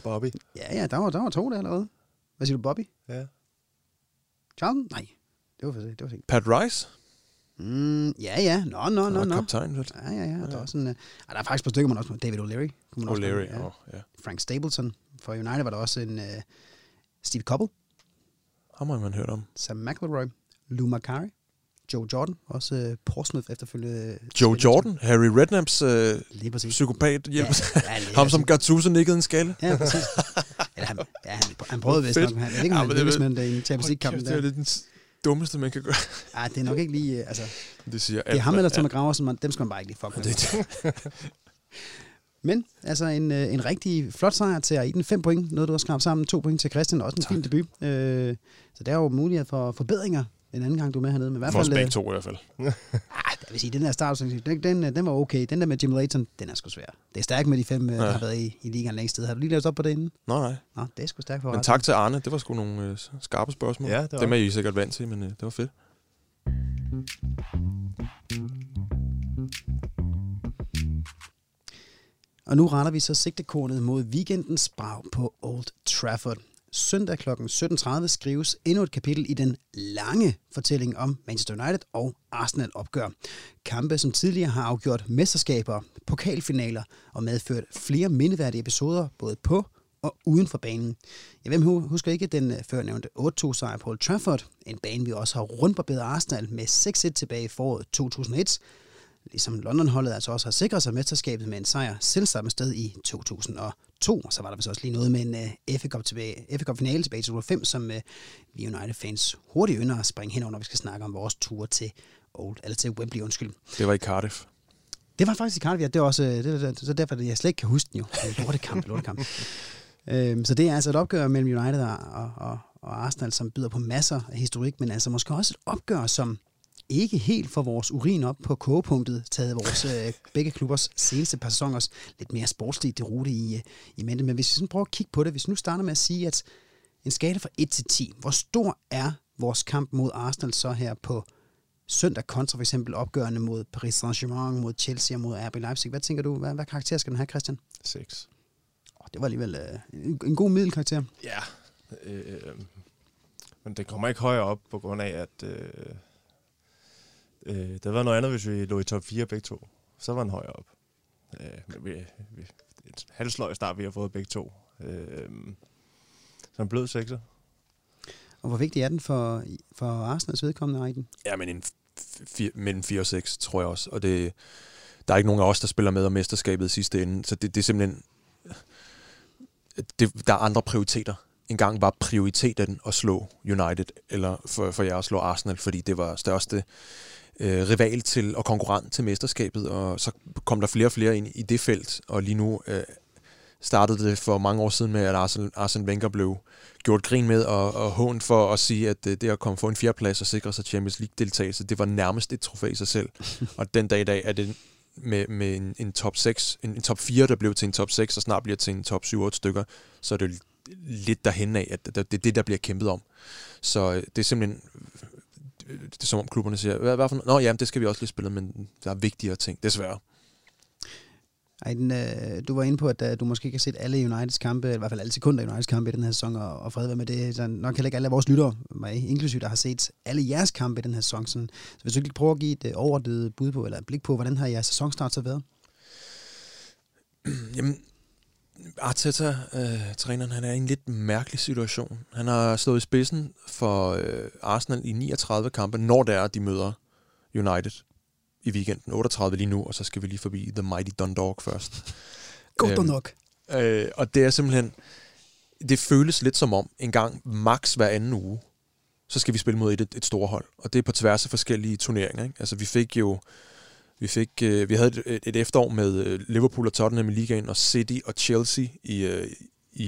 Bobby. Ja, ja, der var, der var to der allerede. Hvad siger du, Bobby? Ja. Charlton? Nej. Det var for sig, det var sig. Pat Rice? Mm, ja, ja. Nå, nå, nå, nå. Kaptajn, vel? Ja, ja, ja. Der, var sådan, uh... ah, der er faktisk på stykker, man også med David O'Leary. O'Leary, ja. Oh, ja. Frank Stapleton. For United var der også en uh... Steve Coppell. Ham har man hørt om. Sam McElroy. Lou Macari. Joe Jordan, også øh, Portsmouth efterfølgende. Joe Jordan, Harry Redknapp's øh, psykopat, ja, ham som Gattuso nikkede en skalle. Ja, præcis. Eller, han, ja, han, han prøvede vist nok, men han er ikke, om han lykkes med den der i Champions League-kampen. Det er det den dummeste, man kan gøre. Ej, det er nok ikke lige, altså, det, siger det er ham eller Thomas Graversen, man, dem skal man bare ikke lige fuck med. Men, altså, en, en rigtig flot sejr til Aiden. Fem point, noget du har skrabt sammen, to point til Christian, også en fin debut. Øh, så der er jo mulighed for forbedringer. En anden gang, du er med hernede. Men i hvert fald, for os begge to i hvert fald. Ah, jeg vil sige, den der start, den, den, den var okay. Den der med Jim Leighton, den er sgu svær. Det er stærkt med de fem, ja. Der har været i, i ligaen længst tid. Har du lige lavet op på det inden? Nej, nej. Nå, det er sgu stærkt for men retten. Tak til Arne. Det var sgu nogle øh, skarpe spørgsmål. Ja, det var. Dem er I sikkert vant til, men øh, det var fedt. Og nu retter vi så sigtekornet mod weekendens brag på Old Trafford. Søndag kl. sytten tredive skrives endnu et kapitel i den lange fortælling om Manchester United og Arsenal-opgør. Kampe, som tidligere har afgjort mesterskaber, pokalfinaler og medført flere mindeværdige episoder, både på og uden for banen. Ja, hvem husker ikke den førnævnte otte to sejr på Old Trafford, en bane vi også har rundbarberet Arsenal med seks et tilbage i foråret to tusind og et, ligesom London-holdet altså også har sikret sig mesterskabet med en sejr selv samme sted i to tusind og to. Og så var der vist også lige noget med en uh, F A Cup tilbage, F A Cup-finale tilbage til to tusind og fem, som uh, vi United-fans hurtigt ynder at springe hen over, når vi skal snakke om vores ture til Old, eller til Wembley, undskyld. Det var i Cardiff. Det var faktisk i Cardiff, ja. Det var også det, det, det, så derfor, at jeg slet ikke kan huske den jo. Lortekamp, lortekamp. øhm, så det er altså et opgør mellem United og, og, og Arsenal, som byder på masser af historik, men altså måske også et opgør, som... ikke helt for vores urin op på kogepunktet, taget vores øh, begge klubbers seneste par sæsoners lidt mere sportslige derute i, øh, i mente. Men hvis vi sådan prøver at kigge på det, hvis vi nu starter med at sige, at en skala fra et til ti, hvor stor er vores kamp mod Arsenal så her på søndag kontra for eksempel opgørende mod Paris Saint-Germain, mod Chelsea og mod R B Leipzig? Hvad tænker du? Hvad, hvad karakter skal den have, Christian? seks. Oh, det var alligevel øh, en, en god middelkarakter. Ja, øh, men det kommer ikke højere op på grund af, at... Øh Øh, der var noget andet, hvis vi lå i top fire begge to. Så var den højere op. Øh, vi, vi, en halvsløj start, vi har fået begge to. Øh, så en blød sekser. Og hvor vigtig er den for, for Arsenals vedkommende, Aiden? Ja, men en f- mellem fire og seks, tror jeg også. Og det, der er ikke nogen af os, der spiller med om mesterskabet i sidste ende. Så det, det er simpelthen... Det, der er andre prioriteter. En gang var prioriteten at slå United, eller for, for jer at slå Arsenal, fordi det var største... rival til og konkurrent til mesterskabet, og så kom der flere og flere ind i det felt, og lige nu øh, startede det for mange år siden med, at Arsene, Arsene Wenger blev gjort grin med og, og hånt for at sige, at det at komme for en fjerdeplads og sikre sig Champions League-deltagelse, det var nærmest et trofæ i sig selv. Og den dag i dag er det med, med en, en top seks, en, en top fire, der blev til en top seks, og snart bliver til en top syv otte stykker, så er det lidt derhen af, at det er det, der bliver kæmpet om. Så det er simpelthen, det er som om klubberne siger, hvad, hvad for, nå ja, det skal vi også lige spille, men der er vigtigere ting, desværre. Ej, den, øh, du var inde på, at øh, du måske ikke har set alle Uniteds kampe, eller i hvert fald alle sekunder Uniteds kampe i den her sæson, og, og fred være med det. Så nok heller ikke alle af vores lyttere, mig inklusive, der har set alle jeres kampe i den her sæson. Sådan. Så hvis du ikke prøver at give et øh, overdødet bud på, eller et blik på, hvordan har jeres sæsonstart så været? Jamen, Arteta, øh, træneren, han er i en lidt mærkelig situation. Han har stået i spidsen for øh, Arsenal i niogtredive kampe, når der er, de møder United i weekenden. otteogtredive lige nu, og så skal vi lige forbi The Mighty Dundalk først. God Dundalk. Øh, og det er simpelthen, det føles lidt som om, en gang max hver anden uge, så skal vi spille mod et, et store hold. Og det er på tværs af forskellige turneringer. Ikke? Altså vi fik jo, vi, fik, øh, vi havde et, et efterår med Liverpool og Tottenham i ligaen, og City og Chelsea i, øh, i,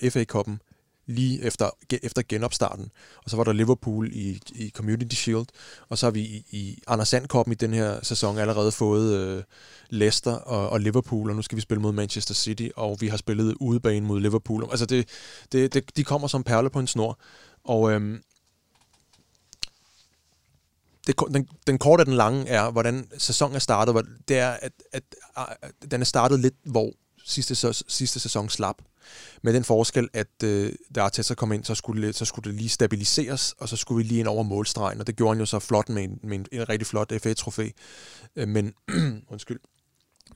i F A-cuppen, lige efter, efter genopstarten. Og så var der Liverpool i, i Community Shield, og så har vi i, i Anders Sand-koppen i den her sæson allerede fået øh, Leicester og, og Liverpool, og nu skal vi spille mod Manchester City, og vi har spillet udebane mod Liverpool. Altså, det, det, det, de kommer som perler på en snor, og øhm, det, den, den korte og den lange er, hvordan sæsonen er startet, det er, at, at, at den er startet lidt, hvor sidste, sidste sæson slap. Med den forskel, at øh, da Arteta kom ind, så skulle, så skulle det lige stabiliseres, og så skulle vi lige ind over målstregen, og det gjorde han jo så flot med en, med en, en rigtig flot F A-trofæ. Øh, men, undskyld.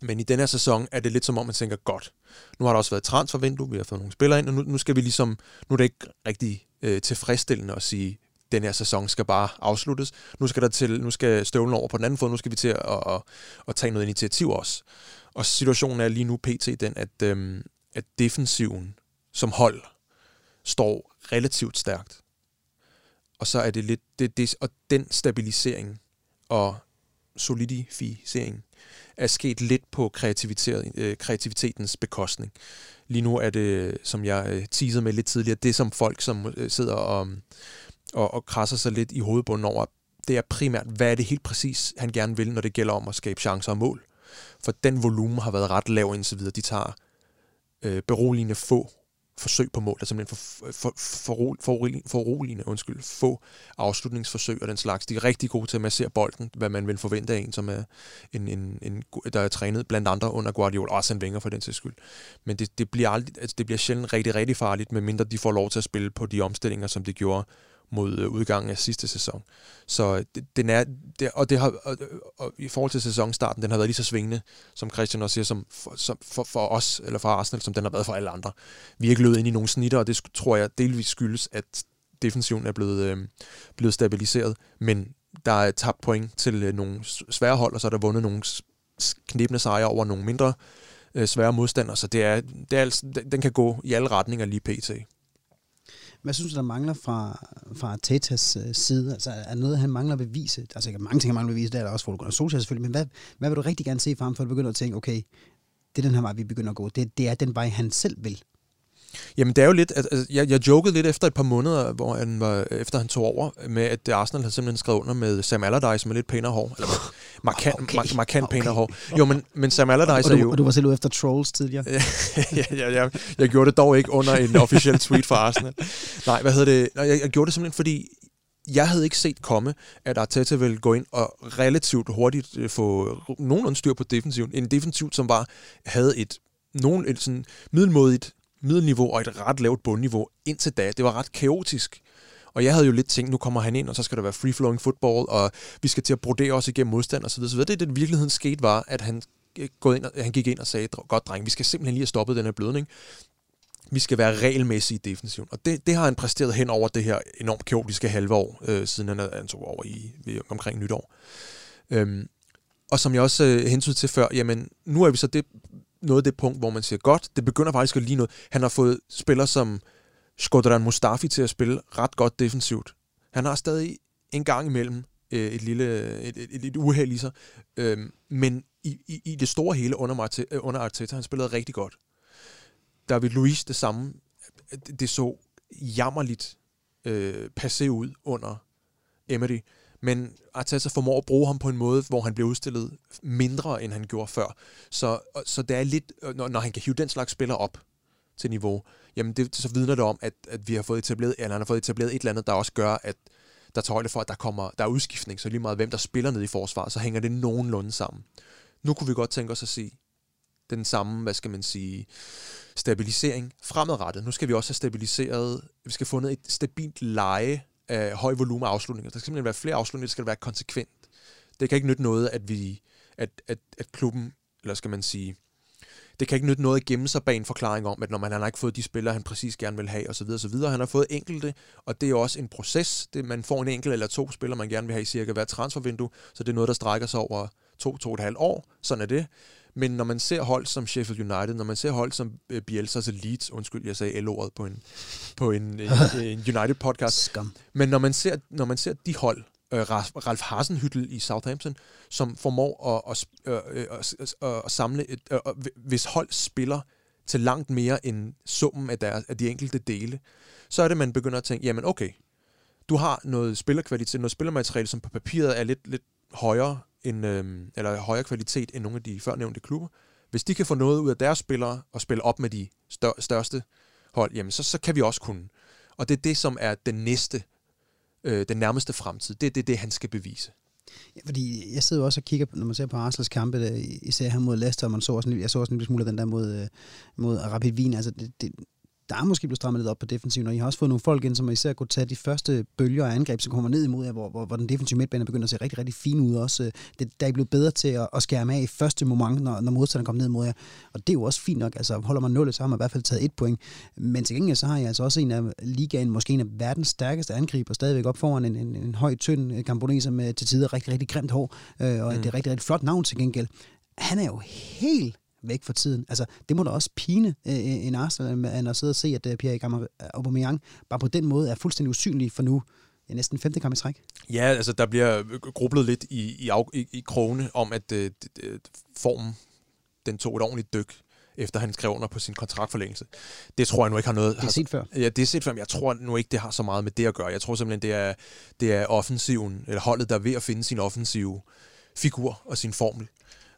Men i den her sæson er det lidt som om, man tænker, godt, nu har der også været transfervindue, vi har fået nogle spillere ind, og nu, nu skal vi ligesom, nu er det ikke rigtig øh, tilfredsstillende at sige, den her sæson skal bare afsluttes. Nu skal der til, nu skal støvlen over på den anden fod, nu skal vi til at, at, at, at tage noget initiativ også. Og situationen er lige nu pt. Den, at øh, at defensiven som hold står relativt stærkt. Og så er det lidt det, det og den stabilisering og solidificering er sket lidt på kreativitetens bekostning. Lige nu er det, som jeg teasede med lidt tidligere, det som folk, som sidder og, og, og krasser sig lidt i hovedbunden over, det er primært, hvad er det helt præcis, han gerne vil, når det gælder om at skabe chancer og mål. For den volumen har været ret lav indtil videre. De tager beroligende få forsøg på mål, der simpelthen for, for, for, for, foruroligende, undskyld, få afslutningsforsøg og den slags. De er rigtig gode til at massere bolden, hvad man vil forvente af en, som er en, en, en, der er trænet blandt andre under Guardiola, og Arsene Wenger for den sags skyld. Men det, det, bliver aldrig, altså det bliver sjældent rigtig, rigtig farligt, medmindre de får lov til at spille på de omstillinger, som de gjorde mod udgangen af sidste sæson. Så den er, det, og, det har, og, og i forhold til sæsonstarten, den har været lige så svingende, som Christian også siger, som for, som for, for os, eller for Arsenal, som den har været for alle andre. Vi er ikke løbet ind i nogle snitter, og det tror jeg delvis skyldes, at defensiven er blevet, øh, blevet stabiliseret, men der er tabt point til nogle svære hold, og så er der vundet nogle knebne sejre over nogle mindre øh, svære modstandere, så det er, det er altså, den kan gå i alle retninger lige pt. Hvad synes du, der mangler fra, fra Artetas side? Altså, er noget, han mangler at bevise? Altså, ikke mange ting, han mangler at bevise, det er der også for Solskjær selvfølgelig, men hvad, hvad vil du rigtig gerne se frem for, at du begynder at tænke, okay, det er den her vej, vi begynder at gå, det, det er den vej, han selv vil? Jamen, det er jo lidt, altså, jeg, jeg jokede lidt efter et par måneder, hvor han var, efter han tog over, med at Arsenal havde simpelthen skrevet under med Sam Allardyce med lidt pænere hår, eller markant, okay. markant, markant okay. pænere hår. Jo, men, men Sam Allardyce er jo... Og du var selv ude efter trolls tidligere? ja, ja, ja, jeg gjorde det dog ikke under en officiel tweet fra Arsenal. Nej, hvad hedder det? Jeg, jeg gjorde det simpelthen, fordi jeg havde ikke set komme, at Arteta ville gå ind og relativt hurtigt få nogenlunde styr på defensiven. En defensiv, som var, havde et, nogen, et sådan middelmodigt middelniveau og et ret lavt bundniveau indtil da. Det var ret kaotisk. Og jeg havde jo lidt tænkt, nu kommer han ind, og så skal der være free-flowing football, og vi skal til at brodere os igennem modstand, og så videre, så videre. Det, det virkeligheden skete, var, at han, gået ind, han gik ind og sagde, godt dreng, vi skal simpelthen lige have stoppet den her blødning. Vi skal være regelmæssige i defensiven. Og det, det har han præsteret hen over det her enormt kaotiske halve år, øh, siden han, han tog over i, ved, omkring nytår. Øhm, og som jeg også øh, hentydede til før, jamen, nu er vi så det... noget af det punkt, hvor man siger, godt, det begynder faktisk at lige noget. Han har fået spillere som Shkodran Mustafi til at spille ret godt defensivt. Han har stadig en gang imellem øh, et lille et, et, et uheld i sig, øhm, men i, i, i det store hele under, Marte, under Arteta, han spillede rigtig godt. David Luiz det samme. Det så jammerligt øh, passé ud under Emery, men Arteta formår at bruge ham på en måde, hvor han bliver udstillet mindre, end han gjorde før. Så, så det er lidt, når, når han kan hive den slags spiller op, til niveau, jamen det så vidner det om, at, at vi har fået etableret, eller han har fået etableret et eller andet, der også gør, at der tager højde for, at der, kommer, der er udskiftning, så lige meget hvem der spiller ned i forsvaret, så hænger det nogenlunde sammen. Nu kunne vi godt tænke os at se den samme, hvad skal man sige, stabilisering fremadrettet. Nu skal vi også have stabiliseret, vi skal fundet et stabilt leje af høj volumen af afslutninger. Der skal simpelthen være flere afslutninger, det skal være konsekvent. Det kan ikke nytte noget, at vi, at, at, at klubben, eller skal man sige, det kan ikke nytte noget at gemme sig bag en forklaring om, at når man han har ikke fået de spillere, han præcis gerne vil have, og så videre, så videre. Han har fået enkelte, og det er også en proces. Det, man får en enkelt eller to spillere, man gerne vil have i cirka hver transfervindue, så det er noget, der strækker sig over to, to og et halvt år. Sådan er det. Men når man ser hold som Sheffield United, når man ser hold som Bielsa, så Leeds, undskyld, jeg sagde L-ordet på en, på en, en United-podcast. Skam. Men når man ser, når man ser de hold, Ralf Hasenhüttl i Southampton, som formår at, at, at, at, at samle, et, at, at, hvis hold spiller til langt mere end summen af, deres, af de enkelte dele, så er det, man begynder at tænke, jamen okay, du har noget spillerkvalitet, noget spillermateriale, som på papiret er lidt, lidt højere, end, øhm, eller højere kvalitet end nogle af de førnævnte klubber. Hvis de kan få noget ud af deres spillere og spille op med de stør, største hold, jamen så, så kan vi også kunne. Og det er det, som er den næste den nærmeste fremtid. Det er det, det, han skal bevise. Ja, fordi jeg sidder også og kigger, når man ser på Arsenals kampe, der, især her mod Leicester, og man så også en, jeg så også en lille smule af den der mod, mod Rapid Wien. Altså, det, det, der er måske blevet strammet lidt op på defensiven, og I har også fået nogle folk ind, som især kunne tage de første bølger af angreb, som kommer ned imod jer, hvor, hvor, hvor den defensive midtbane begynder at se rigtig, rigtig fin ud også. Det, der er blevet bedre til at, at skærme af i første moment, når, når modstanderen kommer ned imod jer. Og det er jo også fint nok. Altså, holder man nullet, så har man i hvert fald taget et point. Men til gengæld, så har jeg altså også en af ligaen, måske en af verdens stærkeste angriber, stadigvæk op foran en, en, en høj, tynd kamponeser med til tider rigtig, rigtig grimt hår, og mm. det er rigtig, rigtig flot navn til gengæld. Han er jo helt væk for tiden. Altså, det må da også pine øh, en Arsenal at sidde og se, at øh, Pierre Aubameyang bare på den måde er fuldstændig usynlig for nu ja, næsten femte kamp i træk. Ja, altså, der bliver grublet lidt i, i, i, i krogene om, at øh, formen, den tog et ordentligt dyk, efter han skrev under på sin kontraktforlængelse. Det tror jeg nu ikke har noget... Det er set før. Ja, det er set før, men jeg tror nu ikke, det har så meget med det at gøre. Jeg tror simpelthen, det er, det er offensiven, eller holdet, der er ved at finde sin offensive figur og sin formel.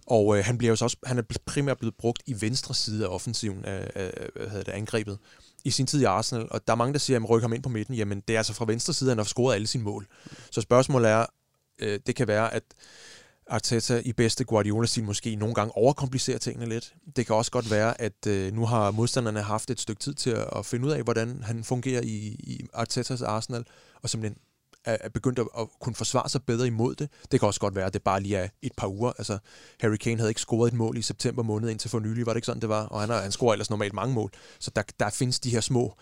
Og øh, han bliver jo så også, han er primært blevet brugt i venstre side af offensiven af, af, af, af det angrebet i sin tid i Arsenal. Og der er mange, der siger, at rykker ham ind på midten. Jamen, det er altså fra venstre side, han har scoret alle sine mål. Så spørgsmålet er, øh, det kan være, at Arteta i bedste Guardiola-stil måske nogle gange overkomplicerer tingene lidt. Det kan også godt være, at øh, nu har modstanderne haft et stykke tid til at, at finde ud af, hvordan han fungerer i, i Artetas Arsenal, og simpelthen er begyndt at, at kunne forsvare sig bedre imod det. Det kan også godt være, at det bare lige er et par uger. Altså, Harry Kane havde ikke scoret et mål i september måned indtil for nylig, var det ikke sådan, det var? Og han, han scorer ellers normalt mange mål. Så der, der findes de her små,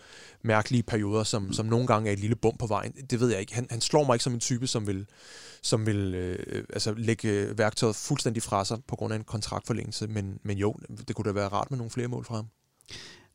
mærkelige perioder, som, som nogle gange er et lille bump på vejen. Det ved jeg ikke. Han, han slår mig ikke som en type, som vil, som vil øh, altså, lægge værktøjet fuldstændig fra sig på grund af en kontraktforlængelse. Men, men jo, det kunne da være rart med nogle flere mål fra ham.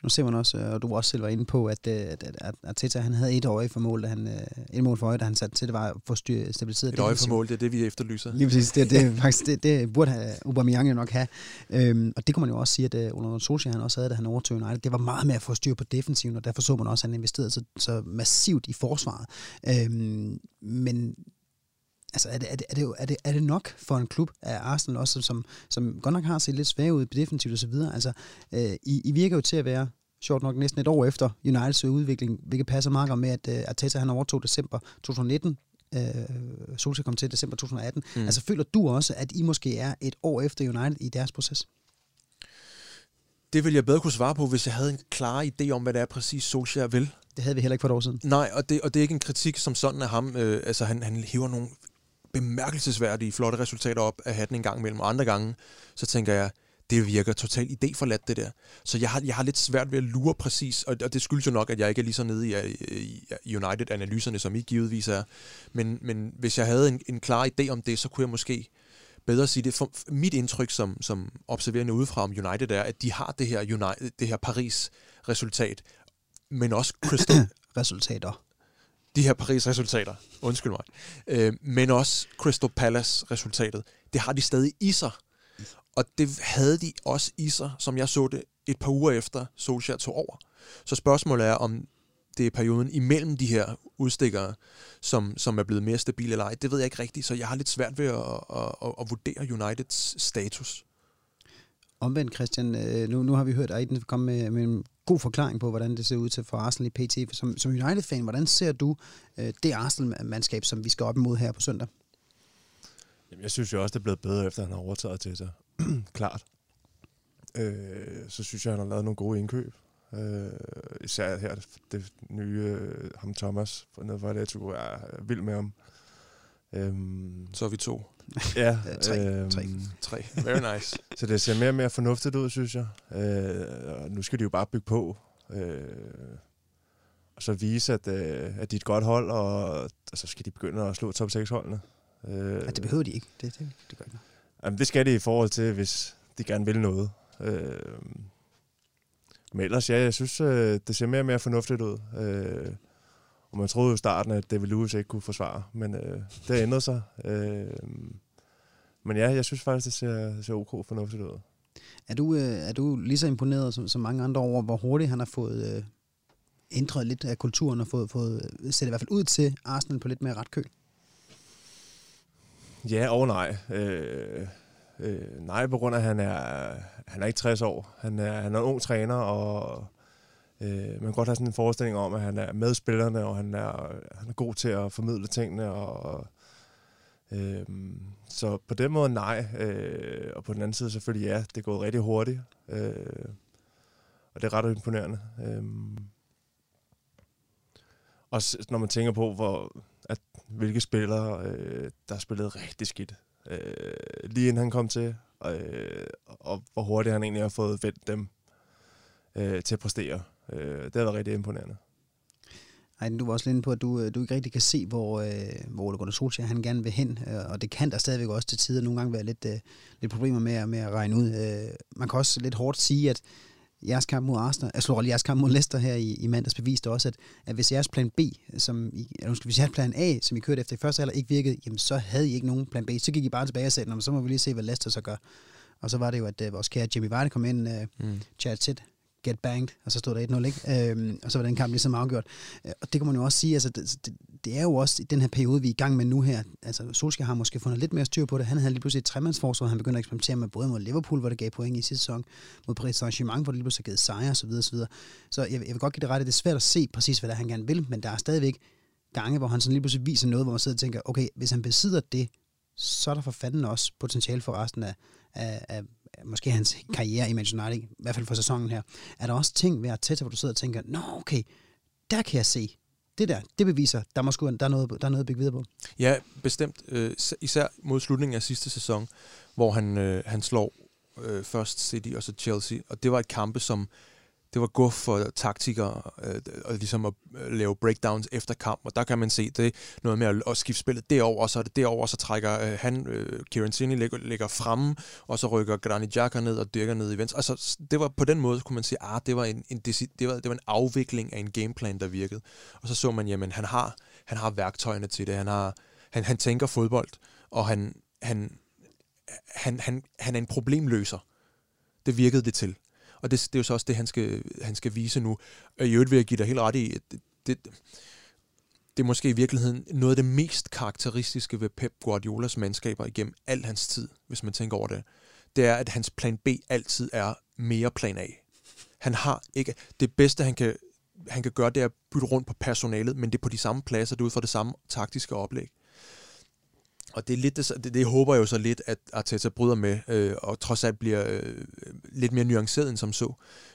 Nu ser man også, og du også selv var inde på, at, at, at Arteta, han havde et øje for mål, da han, et mål for øje, da han satte til, det var at få styr, stabiliseret. Et øje for mål, det er det, vi efterlyser. Lige præcis, det, det, faktisk, det, det burde have, Aubameyang jo nok have. Øhm, og det kunne man jo også sige, at under Solskjær, han også havde, da han overtog United, det var meget med at få styr på defensiven, og derfor så man også, at han investerede så, så massivt i forsvaret. Øhm, men... Altså, er det, er, det, er, det, er, det, er det nok for en klub af Arsenal også, som, som godt nok har set lidt svært ud defensivt og så videre? Altså, øh, I, I virker jo til at være, sjovt nok, næsten et år efter Uniteds udvikling, hvilket passer meget godt med, at øh, Arteta han overtog december to tusind nitten, øh, Solskjær kom til december to tusind atten. Mm. Altså, føler du også, at I måske er et år efter United i deres proces? Det ville jeg bedre kunne svare på, hvis jeg havde en klar idé om, hvad det er præcis Solskjær vil. Det havde vi heller ikke for et år siden. Nej, og det, og det er ikke en kritik som sådan af ham. Øh, altså, han, han hiver nogle bemærkelsesværdige, flotte resultater op af hatten en gang imellem, og andre gange, så tænker jeg, det virker totalt idéforladt, det der. Så jeg har, jeg har lidt svært ved at lure præcis, og, og det skyldes jo nok, at jeg ikke er lige så nede i, i, i United-analyserne, som I givetvis er. Men, men hvis jeg havde en, en klar idé om det, så kunne jeg måske bedre sige det. For mit indtryk som, som observerende udefra om United er, at de har det her, United, det her Paris-resultat, men også Crystal... resultater. De her Paris-resultater, undskyld mig, øh, men også Crystal Palace-resultatet, det har de stadig i sig. Og det havde de også i sig, som jeg så det et par uger efter Solskjær tog over. Så spørgsmålet er, om det er perioden imellem de her udstikkere, som, som er blevet mere stabile eller ej. Det ved jeg ikke rigtigt, så jeg har lidt svært ved at, at, at, at vurdere Uniteds status. Omvendt, Christian, nu, nu har vi hørt Aiden komme med, med en god forklaring på, hvordan det ser ud til for Arsenal i P T. Som, som United-fan, hvordan ser du det Arsenal-mandskab, som vi skal op imod her på søndag? Jamen, jeg synes jo også, det er blevet bedre, efter han har overtaget til sig. Klart. Øh, så synes jeg, han har lavet nogle gode indkøb. Øh, især her, det, det nye, ham Thomas, nede fra Atletico, er vild med ham. Øhm, så er vi to. Ja, tre. Øhm, tre. tre. Very nice. Så det ser mere og mere fornuftigt ud, synes jeg. Øh, og nu skal de jo bare bygge på. Øh, og så vise, at, øh, at de er et godt hold, og, og så skal de begynde at slå top seks-holdene. Øh, ja, det behøver de ikke. Det, det, det gør ikke noget. Jamen, det skal de i forhold til, hvis de gerne vil noget. Øh, men ellers, ja, jeg synes, øh, det ser mere og mere fornuftigt ud. Øh, Og man troede jo i starten, at det ville Lewis ikke kunne forsvare, men øh, det har ændret sig. Øh, men ja, jeg synes faktisk, det ser, ser ok fornuftigt ud. Er du, øh, er du lige så imponeret som, som mange andre over, hvor hurtigt han har fået øh, ændret lidt af kulturen og fået, fået sætte i hvert fald ud til Arsenal på lidt mere ret køl? Ja og nej. Øh, øh, nej, på grund af, at han er, han er ikke tres år. Han er, han er en ung træner, og... man kan godt have sådan en forestilling om, at han er med spillerne, og han er, han er god til at formidle tingene. Og, øh, så på den måde nej, øh, og på den anden side selvfølgelig ja, det er gået rigtig hurtigt, øh, og det er ret imponerende. Øh. Og når man tænker på, hvor, at, hvilke spillere, øh, der har spillet rigtig skidt, øh, lige inden han kom til, og, øh, og hvor hurtigt han egentlig har fået vendt dem øh, til at præstere. Det har været rigtig imponerende. Ej, du var også lidt inde på, at du, du ikke rigtig kan se, hvor, hvor Ole Gunnar Solskjær han gerne vil hen, og det kan der stadigvæk også til tider nogle gange være lidt, lidt problemer med, med at regne ud. Man kan også lidt hårdt sige, at jeres kamp mod Arsenal, altså jeres kamp mod Leicester her i, i mandags beviste også, at, at hvis jeres plan B, som I, altså hvis jeres plan A, som I kørte efter i første halvleg, ikke virkede, jamen så havde I ikke nogen plan B. Så gik I bare tilbage og sagde, så må vi lige se, hvad Leicester så gør. Og så var det jo, at vores kære Jimmy Vardy kom ind, mm. Chad get banged, og så stod der et nul, ikke? Øhm, og så var den kamp ligesom afgjort. Øh, og det kan man jo også sige, altså det, det, det er jo også i den her periode, vi er i gang med nu her, altså Solskjær har måske fundet lidt mere styr på det, han havde lige pludselig et tremandsforsvar, han begyndte at eksperimentere med både mod Liverpool, hvor det gav point i sidste sæson, mod Paris Saint-Germain, hvor det lige pludselig gav sejre, osv. osv. Så jeg, jeg vil godt give det ret, at det er svært at se præcis, hvad der han gerne vil, men der er stadigvæk gange, hvor han sådan lige pludselig viser noget, hvor man sidder og tænker, okay, hvis han besidder det, så er der for fanden også potentiale for resten af, af, af måske hans karriere i Manchester United, i hvert fald for sæsonen her. Er der også ting ved Arteta, hvor du sidder og tænker, nå okay, der kan jeg se. Det der, det beviser, der, måske, der, er, noget, der er noget at bygge videre på. Ja, bestemt. Øh, især mod slutningen af sidste sæson, hvor han, øh, han slår øh, først City og så Chelsea, og det var et kampe, som det var guf for taktikere øh, og ligesom at lave breakdowns efter kamp, og der kan man se, det er noget med at, at skifte spillet derover, og så er det derover, og så trækker øh, han, øh, Kieran Tierney ligger, ligger fremme, og så rykker Granit Xhaka ned og dyrker ned i venstre. Altså, det var på den måde, kunne man sige, at ah, det, det, det, var, det var en afvikling af en gameplan, der virkede. Og så så man, jamen, han har, han har værktøjerne til det, han, har, han, han tænker fodbold, og han, han, han, han, han er en problemløser. Det virkede det til. Og det, det er jo så også det, han skal, han skal vise nu. I øvrigt vil jeg give dig helt ret i, at det, det, det er måske i virkeligheden noget af det mest karakteristiske ved Pep Guardiolas mandskaber igennem al hans tid, hvis man tænker over det. Det er, at hans plan B altid er mere plan A. Han har ikke... Det bedste, han kan, han kan gøre, det er at bytte rundt på personalet, men det er på de samme pladser, det er ud fra det samme taktiske oplæg. Og det, er lidt, det, det håber jeg jo så lidt, at Arteta bryder med, øh, og trods alt bliver øh, lidt mere nuanceret end som så.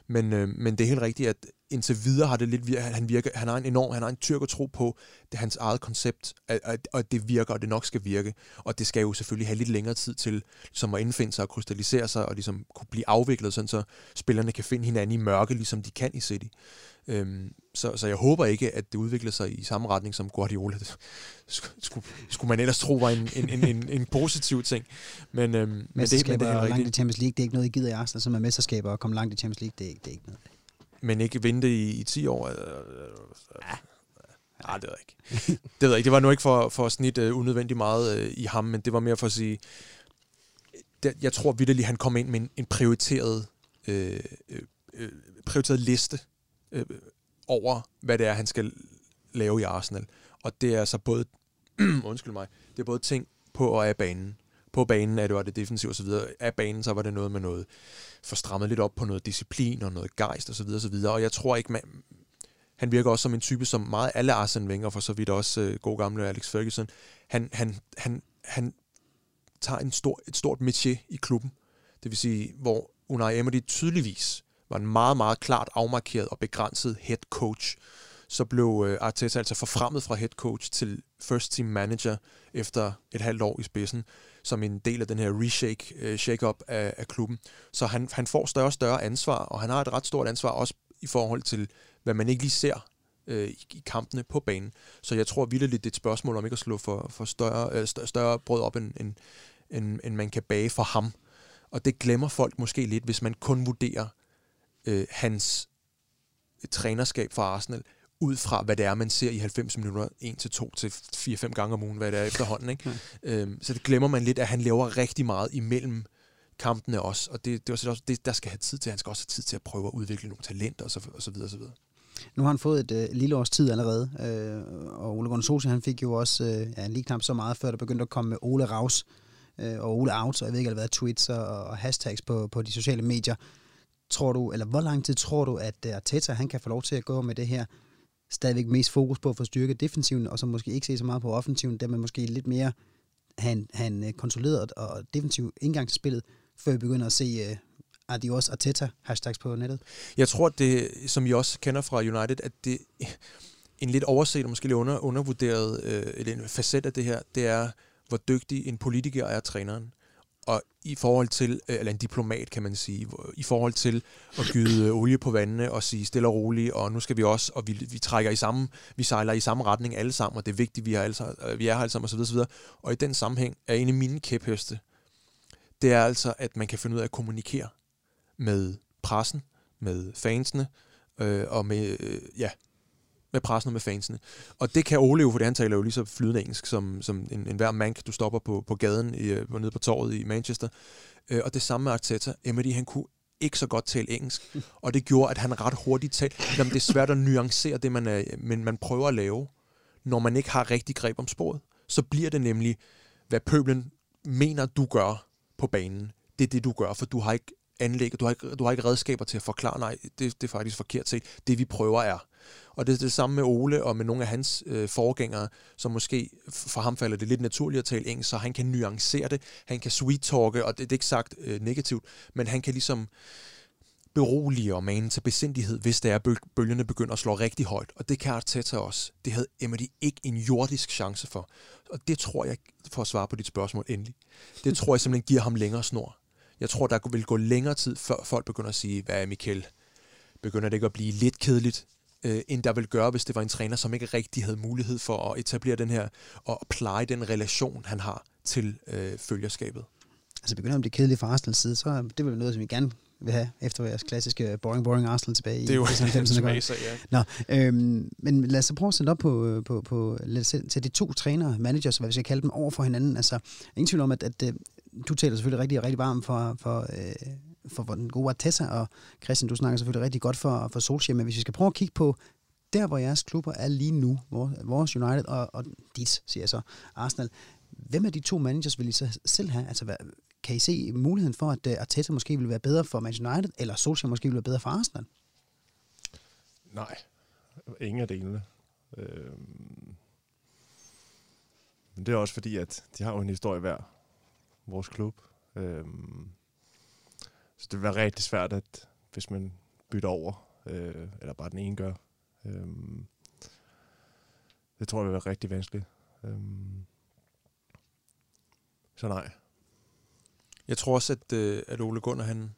Men, øh, men det er helt rigtigt, at indtil videre har det lidt, han, virker, han har en enorm, han har en tyrk og tro på det, hans eget koncept, at, at, at det virker, og det nok skal virke. Og det skal jo selvfølgelig have lidt længere tid til, som at indfinde sig og krystallisere sig, og ligesom kunne blive afviklet, sådan så spillerne kan finde hinanden i mørke, ligesom de kan i City. Øhm, så, så jeg håber ikke, at det udvikler sig i samme retning som Guardiola. Skulle, skulle man ellers tro var en, en, en, en, en positiv ting. Men, øhm, men det, men det er langt i Champions League, det er ikke noget, I gider i Arsenal, som er mesterskaber og komme langt i Champions League, det er ikke, det er ikke noget. Men ikke vente i, i ti år? Øh, øh, øh. Ah. Nej, det ved jeg ikke. Det ved jeg ikke. Det var nu ikke for, for at snit øh, unødvendigt meget øh, i ham, men det var mere for at sige, der, jeg tror vitterligt, han kom ind med en, en prioriteret, øh, øh, prioriteret liste øh, over, hvad det er, han skal lave i Arsenal. Og det er så både, undskyld mig, det er både ting på og af banen, på banen, at det var det defensivt og så videre. Af banen, så var det noget med noget forstrammet lidt op på noget disciplin og noget gejst og så videre og så videre. Og jeg tror ikke, man, han virker også som en type, som meget alle Arsene Wenger, for så vidt også øh, god gamle Alex Ferguson, han, han, han, han tager en stor, et stort métier i klubben. Det vil sige, hvor Unai Emery tydeligvis var en meget, meget klart afmarkeret og begrænset head coach. Så blev Arteta altså forfremmet fra head coach til first team manager efter et halvt år i spidsen, som en del af den her reshake, shake-up af, af klubben. Så han, han får større og større ansvar, og han har et ret stort ansvar også i forhold til, hvad man ikke lige ser øh, i kampene på banen. Så jeg tror vildt lidt, det er et spørgsmål om ikke at slå for, for større, øh, større brød op, end, end, end, end man kan bage for ham. Og det glemmer folk måske lidt, hvis man kun vurderer øh, hans trænerskab for Arsenal ud fra, hvad det er, man ser i halvfems minutter, en til to til fire til fem gange om ugen, hvad det er efterhånden. Ikke? Mm. Øhm, så det glemmer man lidt, at han laver rigtig meget imellem kampene også, og det, det er også det, der skal have tid til. Han skal også have tid til at prøve at udvikle nogle talenter, og så, og så videre, og så videre. Nu har han fået et øh, lille års tid allerede, øh, og Ole Gunnar Solskjær, han fik jo også øh, ja, lige knap så meget, før der begyndte at komme med Ole Raus øh, og Ole Out, og jeg ved ikke, hvad der tweets og, og hashtags på, på de sociale medier. Tror du, eller hvor lang tid tror du, at øh, Arteta, han kan få lov til at gå med det her stadigvæk mest fokus på at få styrket defensiven, og så måske ikke se så meget på offensiven, der man måske lidt mere han, han kontrolleret og defensiv indgang til spillet, før vi begynder at se uh, Adios Arteta hashtags på nettet? Jeg tror, det, som I også kender fra United, at det en lidt overset og måske lidt under, undervurderet øh, en facet af det her, det er, hvor dygtig en politiker er træneren. Og i forhold til, eller en diplomat kan man sige, i forhold til at gyde olie på vandene og sige stille og roligt, og nu skal vi også, og vi, vi trækker i samme, vi sejler i samme retning alle sammen, og det er vigtigt, vi er, alle, vi er her alle sammen, og så videre, så videre. Og i den sammenhæng er en af mine kæpheste, det er altså, at man kan finde ud af at kommunikere med pressen, med fansene, øh, og med, øh, ja, med pressen og med fansene. Og det kan Ole jo, for det han taler jo lige så flydende engelsk, som, som en, en hver mank, du stopper på, på gaden, i, nede på torvet i Manchester. Øh, og det samme med Arteta. Emery, han kunne ikke så godt tale engelsk, og det gjorde, at han ret hurtigt talte. Jamen, det er svært at nuancere det, man, er, men man prøver at lave, når man ikke har rigtig greb om sporet. Så bliver det nemlig, hvad pøblen mener, du gør på banen. Det er det, du gør, for du har ikke anlæg, du har ikke, du har ikke redskaber til at forklare, nej, det, det er faktisk forkert set. Det, vi prøver, er. Og det er det samme med Ole og med nogle af hans øh, forgængere, som måske for ham falder det lidt naturligt at tale engelsk, så han kan nuancere det, han kan sweet-talke, og det, det er ikke sagt øh, negativt, men han kan ligesom berolige og mane til besindighed, hvis der er bølgerne begynder at slå rigtig højt. Og det kan Arteta også. Det havde Emery ikke en jordisk chance for. Og det tror jeg, for at svare på dit spørgsmål endelig, det tror jeg simpelthen giver ham længere snor. Jeg tror, der vil gå længere tid, før folk begynder at sige, hvad er Michael? Begynder det ikke at blive lidt kedeligt, øh, end der vil gøre, hvis det var en træner, som ikke rigtig havde mulighed for at etablere den her, og pleje den relation, han har til øh, følgerskabet? Altså begynder om det kedelige fra Arsenals side, så det vil være noget, som vi gerne vil have, efter vores klassiske boring, boring Arsenal tilbage i halvfemserne. Ja. Øhm, men lad os så prøve at sætte op på, på, på til de to trænere, managers, hvad vi skal kalde dem, over for hinanden. Altså, ingen tvivl om, at, at du taler selvfølgelig rigtig, rigtig varmt for, for, øh, for, for den gode Arteta, og Christian, du snakker selvfølgelig rigtig godt for, for Solskjær, men hvis vi skal prøve at kigge på der, hvor jeres klubber er lige nu, vores United og, og dit, siger jeg så, Arsenal, hvem af de to managers vil I så selv have? Altså, hvad, kan I se muligheden for, at Arteta måske vil være bedre for Manchester United, eller Solskjær måske vil være bedre for Arsenal? Nej, ingen af delene. Øh... Men det er også fordi, at de har jo en historie hver, vores klub. Øhm, så det vil være rigtig svært, at hvis man bytter over, øh, eller bare den ene gør. Øhm, det tror jeg vil være rigtig vanskeligt. Øhm, så nej. Jeg tror også, at, øh, at Ole Gunnar, han,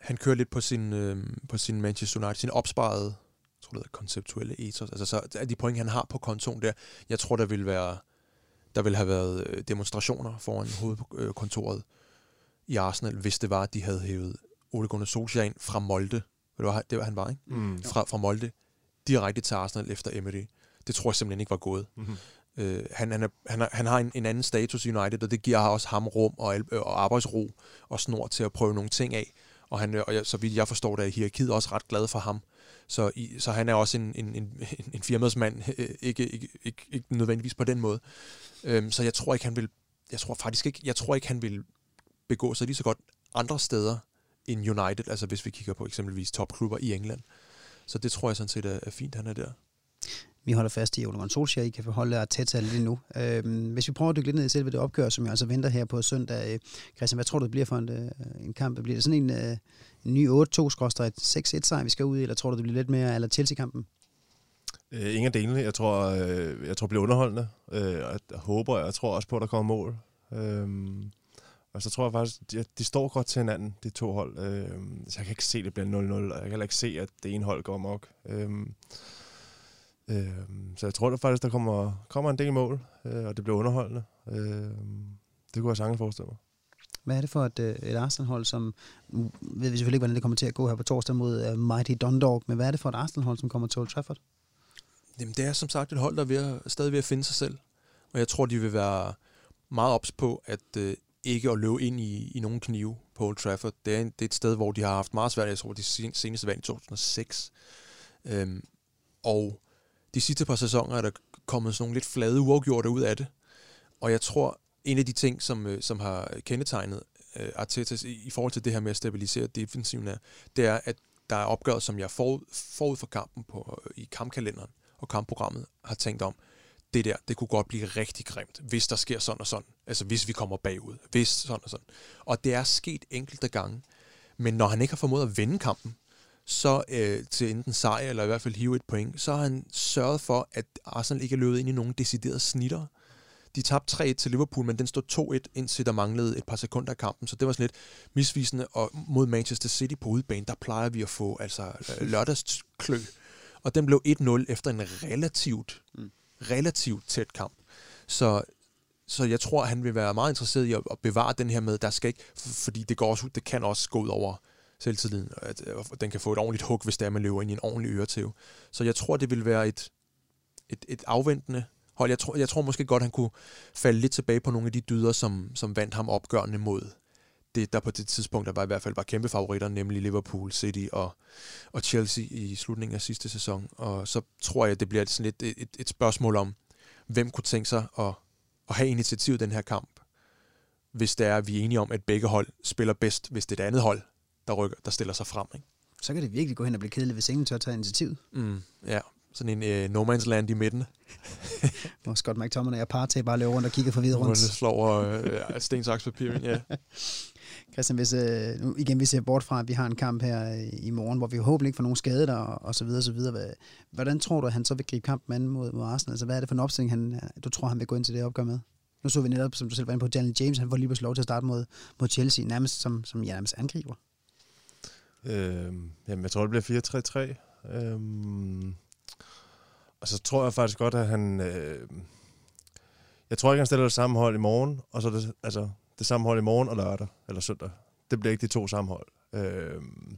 han kører lidt på sin, øh, på sin Manchester United, sin opsparede, jeg tror det hedder, konceptuelle ethos. Altså så de point, han har på kontoen der, jeg tror, der vil være... Der ville have været demonstrationer foran hovedkontoret i Arsenal, hvis det var, at de havde hævet Ole Gunnar Solskjær ind fra Molde. Det var, det var han var, ikke? Mm. Fra, fra Molde direkte til Arsenal efter Emery. Det tror jeg simpelthen ikke var gået. Mm-hmm. øh, han, han, er, han, er, han har en, en anden status i United, og det giver også ham rum og, og arbejdsro og snor til at prøve nogle ting af. Og, han, og jeg, så vidt jeg forstår, der er hierarkiet også ret glad for ham. Så, i, så han er også en, en, en, en firmadsmand, ikke, ikke, ikke, ikke nødvendigvis på den måde. Øhm, så jeg tror ikke, han vil, jeg tror faktisk ikke, jeg tror ikke, han vil begå sig lige så godt andre steder end United, altså hvis vi kigger på eksempelvis topklubber i England. Så det tror jeg sådan set er, er fint, han er der. Vi holder fast i Ole Gunnar Solskjær. I kan forholde Arteta lidt nu. Øhm, hvis vi prøver at dykke lidt ned i selve det opgør, som jeg altså venter her på søndag. Christian, hvad tror du, det bliver for en, en kamp? Det bliver det sådan en, en ny otte to seks et sejr, vi skal ud i, eller tror du, det bliver lidt mere eller Chelsea-kampen? Øh, ingen af delene. Jeg tror, øh, jeg tror det bliver underholdende. Øh, jeg håber, jeg tror også på, at der kommer mål. Øh, og så tror jeg faktisk, at de, de står godt til hinanden, de to hold. Øh, så jeg kan ikke se, at det bliver nul nul, og jeg kan heller ikke se, at det ene hold går amok. Øh, Så jeg tror der faktisk, der kommer, kommer en del mål, øh, og det bliver underholdende. Øh, det kunne jeg sagtens forestille mig. Hvad er det for et, et Arsenal-hold, som... Nu ved vi selvfølgelig ikke, hvordan det kommer til at gå her på torsdag mod uh, Mighty Dundalk, men hvad er det for et Arsenal-hold, som kommer til Old Trafford? Jamen, det er som sagt et hold, der er ved at, stadig ved at finde sig selv. Og jeg tror, de vil være meget ops på, at øh, ikke at løbe ind i, i nogen knive på Old Trafford. Det er, en, det er et sted, hvor de har haft meget svært, jeg tror, de seneste valg i to tusind og seks. Øhm, og... De sidste par sæsoner er der kommet sådan nogle lidt flade uafgjorte ud af det. Og jeg tror, en af de ting, som, som har kendetegnet uh, Arteta i forhold til det her med at stabilisere defensiven, er, det er, at der er opgør, som jeg forud, forud for kampen på, i kampkalenderen og kampprogrammet har tænkt om, det der, det kunne godt blive rigtig grimt, hvis der sker sådan og sådan. Altså hvis vi kommer bagud, hvis sådan og sådan. Og det er sket enkelte gange. Men når han ikke har formået at vende kampen, så øh, til enten sejr, eller i hvert fald hive et point, så har han sørget for, at Arsenal ikke er løbet ind i nogen deciderede snitter. De tabte tre et til Liverpool, men den stod to et, indtil der manglede et par sekunder af kampen, så det var sådan lidt misvisende. Og mod Manchester City på udebane, der plejer vi at få altså lørdagsklø, og den blev et nul efter en relativt, relativt tæt kamp. Så... Så jeg tror, han vil være meget interesseret i at, at bevare den her med, der skal ikke, fordi det, går også, det kan også gå ud over selvtilliden, at den kan få et ordentligt hug, hvis der man løber ind i en ordentlig øretæve. Så jeg tror, det vil være et, et, et afventende hold. Jeg tror, jeg tror måske godt, han kunne falde lidt tilbage på nogle af de dyder, som, som vandt ham opgørende mod det, der på det tidspunkt, der var i hvert fald var kæmpe favoritter, nemlig Liverpool, City og, og Chelsea i slutningen af sidste sæson. Og så tror jeg, det bliver sådan lidt et, et spørgsmål om, hvem kunne tænke sig at, at have initiativet den her kamp, hvis der er vi er enige om, at begge hold spiller bedst, hvis det er et andet hold, der rykker, der stiller sig frem, ikke? Så kan det virkelig gå hen og blive kedeligt, hvis ingen tør tage initiativet. Mm, ja, sådan en øh, no man's land i midten. Nå, Scott McTominay og Partey bare løber rundt og kigger for vidt rundt. Rundt slår over øh, stensakspapir, ja. Christian, hvis, øh, nu igen, vi ser bort fra, at vi har en kamp her øh, i morgen, hvor vi håber ikke får nogen skade der, og, og så videre, så videre. Hvordan tror du, at han så vil gribe kampen an mod, mod Arsenal? Altså, hvad er det for en opstilling, han, du tror, han vil gå ind til det opgør med? Nu så vi netop, som du selv var inde på, Daniel James, han får lige pludselig lov til at starte mod, mod Chelsea, nærmest som, som ja, nærmest angriber. Øhm, jamen, jeg tror, det bliver fire tre tre. Øhm, og så tror jeg faktisk godt, at han... Øh, jeg tror ikke, han stiller det samme hold i morgen, og så det, altså, det samme hold i morgen og lørdag, eller søndag. Det bliver ikke de to samme hold. Øhm,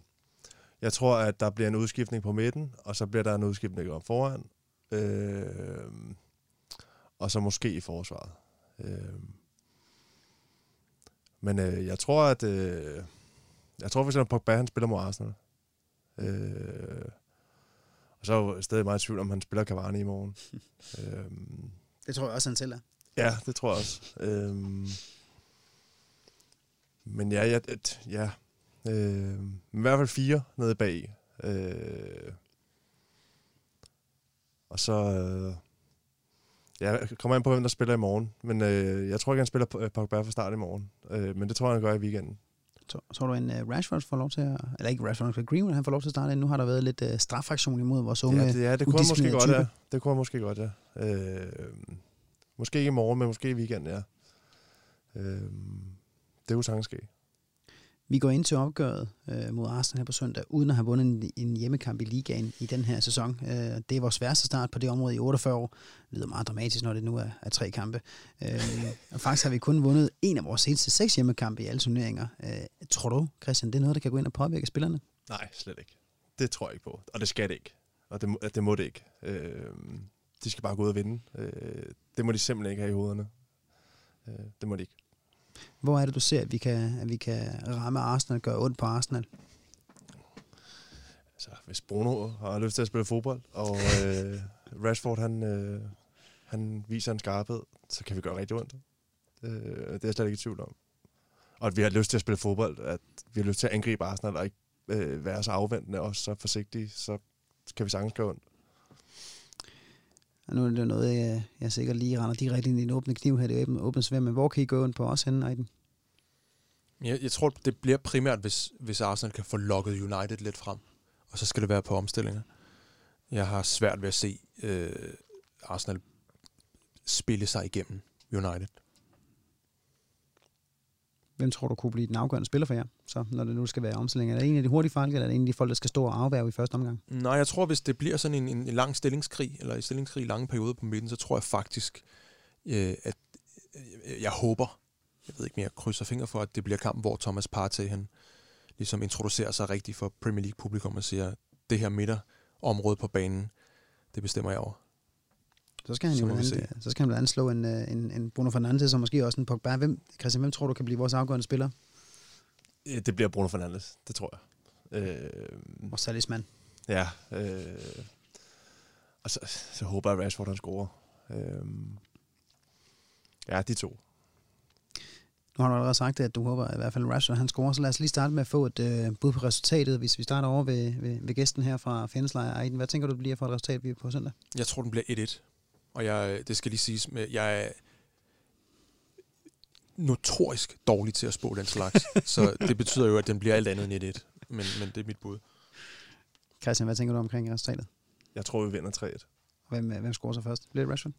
jeg tror, at der bliver en udskiftning på midten, og så bliver der en udskiftning om foran. Øhm, og så måske i forsvaret. Øhm, men øh, jeg tror, at... Øh, Jeg tror faktisk, at Pogba han spiller mod Arsenal. Øh, og så er jeg stadig meget i tvivl, om han spiller Cavani i morgen. øh, det tror jeg også, han selv er. Ja, det tror jeg også. Øh, men ja, ja, ja øh, i hvert fald fire nede bag. Øh, og så... Øh, ja, jeg kommer ind på, hvem der spiller i morgen. Men øh, jeg tror ikke, han spiller Pogba fra start i morgen. Øh, men det tror jeg, han gør i weekenden. Tror du, en Rashford får lov til at... Eller ikke Rashford, Greenwood, han får lov til at starte ind. Nu har der været lidt uh, strafaktion imod vores unge... Ja, det, ja, det kunne måske godt, ja. Det kunne måske godt, ja. Øh, måske ikke i morgen, men måske i weekenden, ja. Øh, det kunne sagtens ske. Vi går ind til opgøret øh, mod Arsenal her på søndag, uden at have vundet en, en hjemmekamp i ligaen i den her sæson. Øh, det er vores værste start på det område i otteogfyrre år. Det lyder meget dramatisk, når det nu er, er tre kampe. Øh, og faktisk har vi kun vundet en af vores seneste seks hjemmekampe i alle turneringer. Øh, tror du, Christian, det er noget, der kan gå ind og påvirke spillerne? Nej, slet ikke. Det tror jeg ikke på. Og det skal det ikke. Og det, det må det ikke. Øh, de skal bare gå ud og vinde. Øh, det må de simpelthen ikke have i hovederne. Øh, det må de ikke. Hvor er det, du ser, at vi kan, at vi kan ramme Arsenal og gøre ondt på Arsenal? Altså, hvis Bruno har lyst til at spille fodbold, og øh, Rashford han, øh, han viser en skarphed, så kan vi gøre rigtig ondt. Det, det er jeg slet ikke i tvivl om. Og at vi har lyst til at spille fodbold, at vi har lyst til at angribe Arsenal og ikke øh, være så afventende og så forsigtige, så kan vi sagtens gøre ondt. Og nu er det jo noget, jeg, jeg sikkert lige render direkte ind i en åbne kniv her, det er åbne svær, men hvor kan I gå ondt på os henne, Aiden? Jeg, jeg tror, det bliver primært, hvis, hvis Arsenal kan få lokket United lidt frem, og så skal det være på omstillinger. Jeg har svært ved at se øh, Arsenal spille sig igennem United. Hvem tror du kunne blive den afgørende spiller for jer, så når det nu skal være omstillinger? Er det en af de hurtige folk, eller er det en af de folk, der skal stå og afværge i første omgang? Nej, jeg tror, hvis det bliver sådan en, en lang stillingskrig, eller en stillingskrig i lange perioder på midten, så tror jeg faktisk, øh, at øh, jeg håber, jeg ved ikke mere, krydser fingre for, at det bliver kampen, hvor Thomas Partey, han ligesom introducerer sig rigtigt for Premier League-publikum og siger, det her midterområde på banen, det bestemmer jeg over. Så skal han jo blandt andet, så skal han blandt andet slå en, en, en Bruno Fernandes, som måske også en Pogba. Hvem, Christian, hvem tror du kan blive vores afgørende spiller? Det bliver Bruno Fernandes, det tror jeg. Øh, og Salisman. Ja. Øh, og så, så håber jeg, at Rashford han scorer. Øh, ja, de to. Nu har du allerede sagt, at du håber i hvert fald, at Rashford han scorer. Så lad os lige starte med at få et øh, bud på resultatet, hvis vi starter over ved, ved, ved gæsten her fra Fjendeslejr. Aiden, hvad tænker du bliver for et resultat, vi er på søndag? Jeg tror, den bliver et et. Og jeg, det skal lige siges, med, jeg er notorisk dårlig til at spå den slags. Så det betyder jo, at den bliver alt andet end et et. Men, men det er mit bud. Christian, hvad tænker du omkring resultatet? Jeg tror, vi vinder tre et. Hvem, hvem scorer så først? Bliver det Rashford?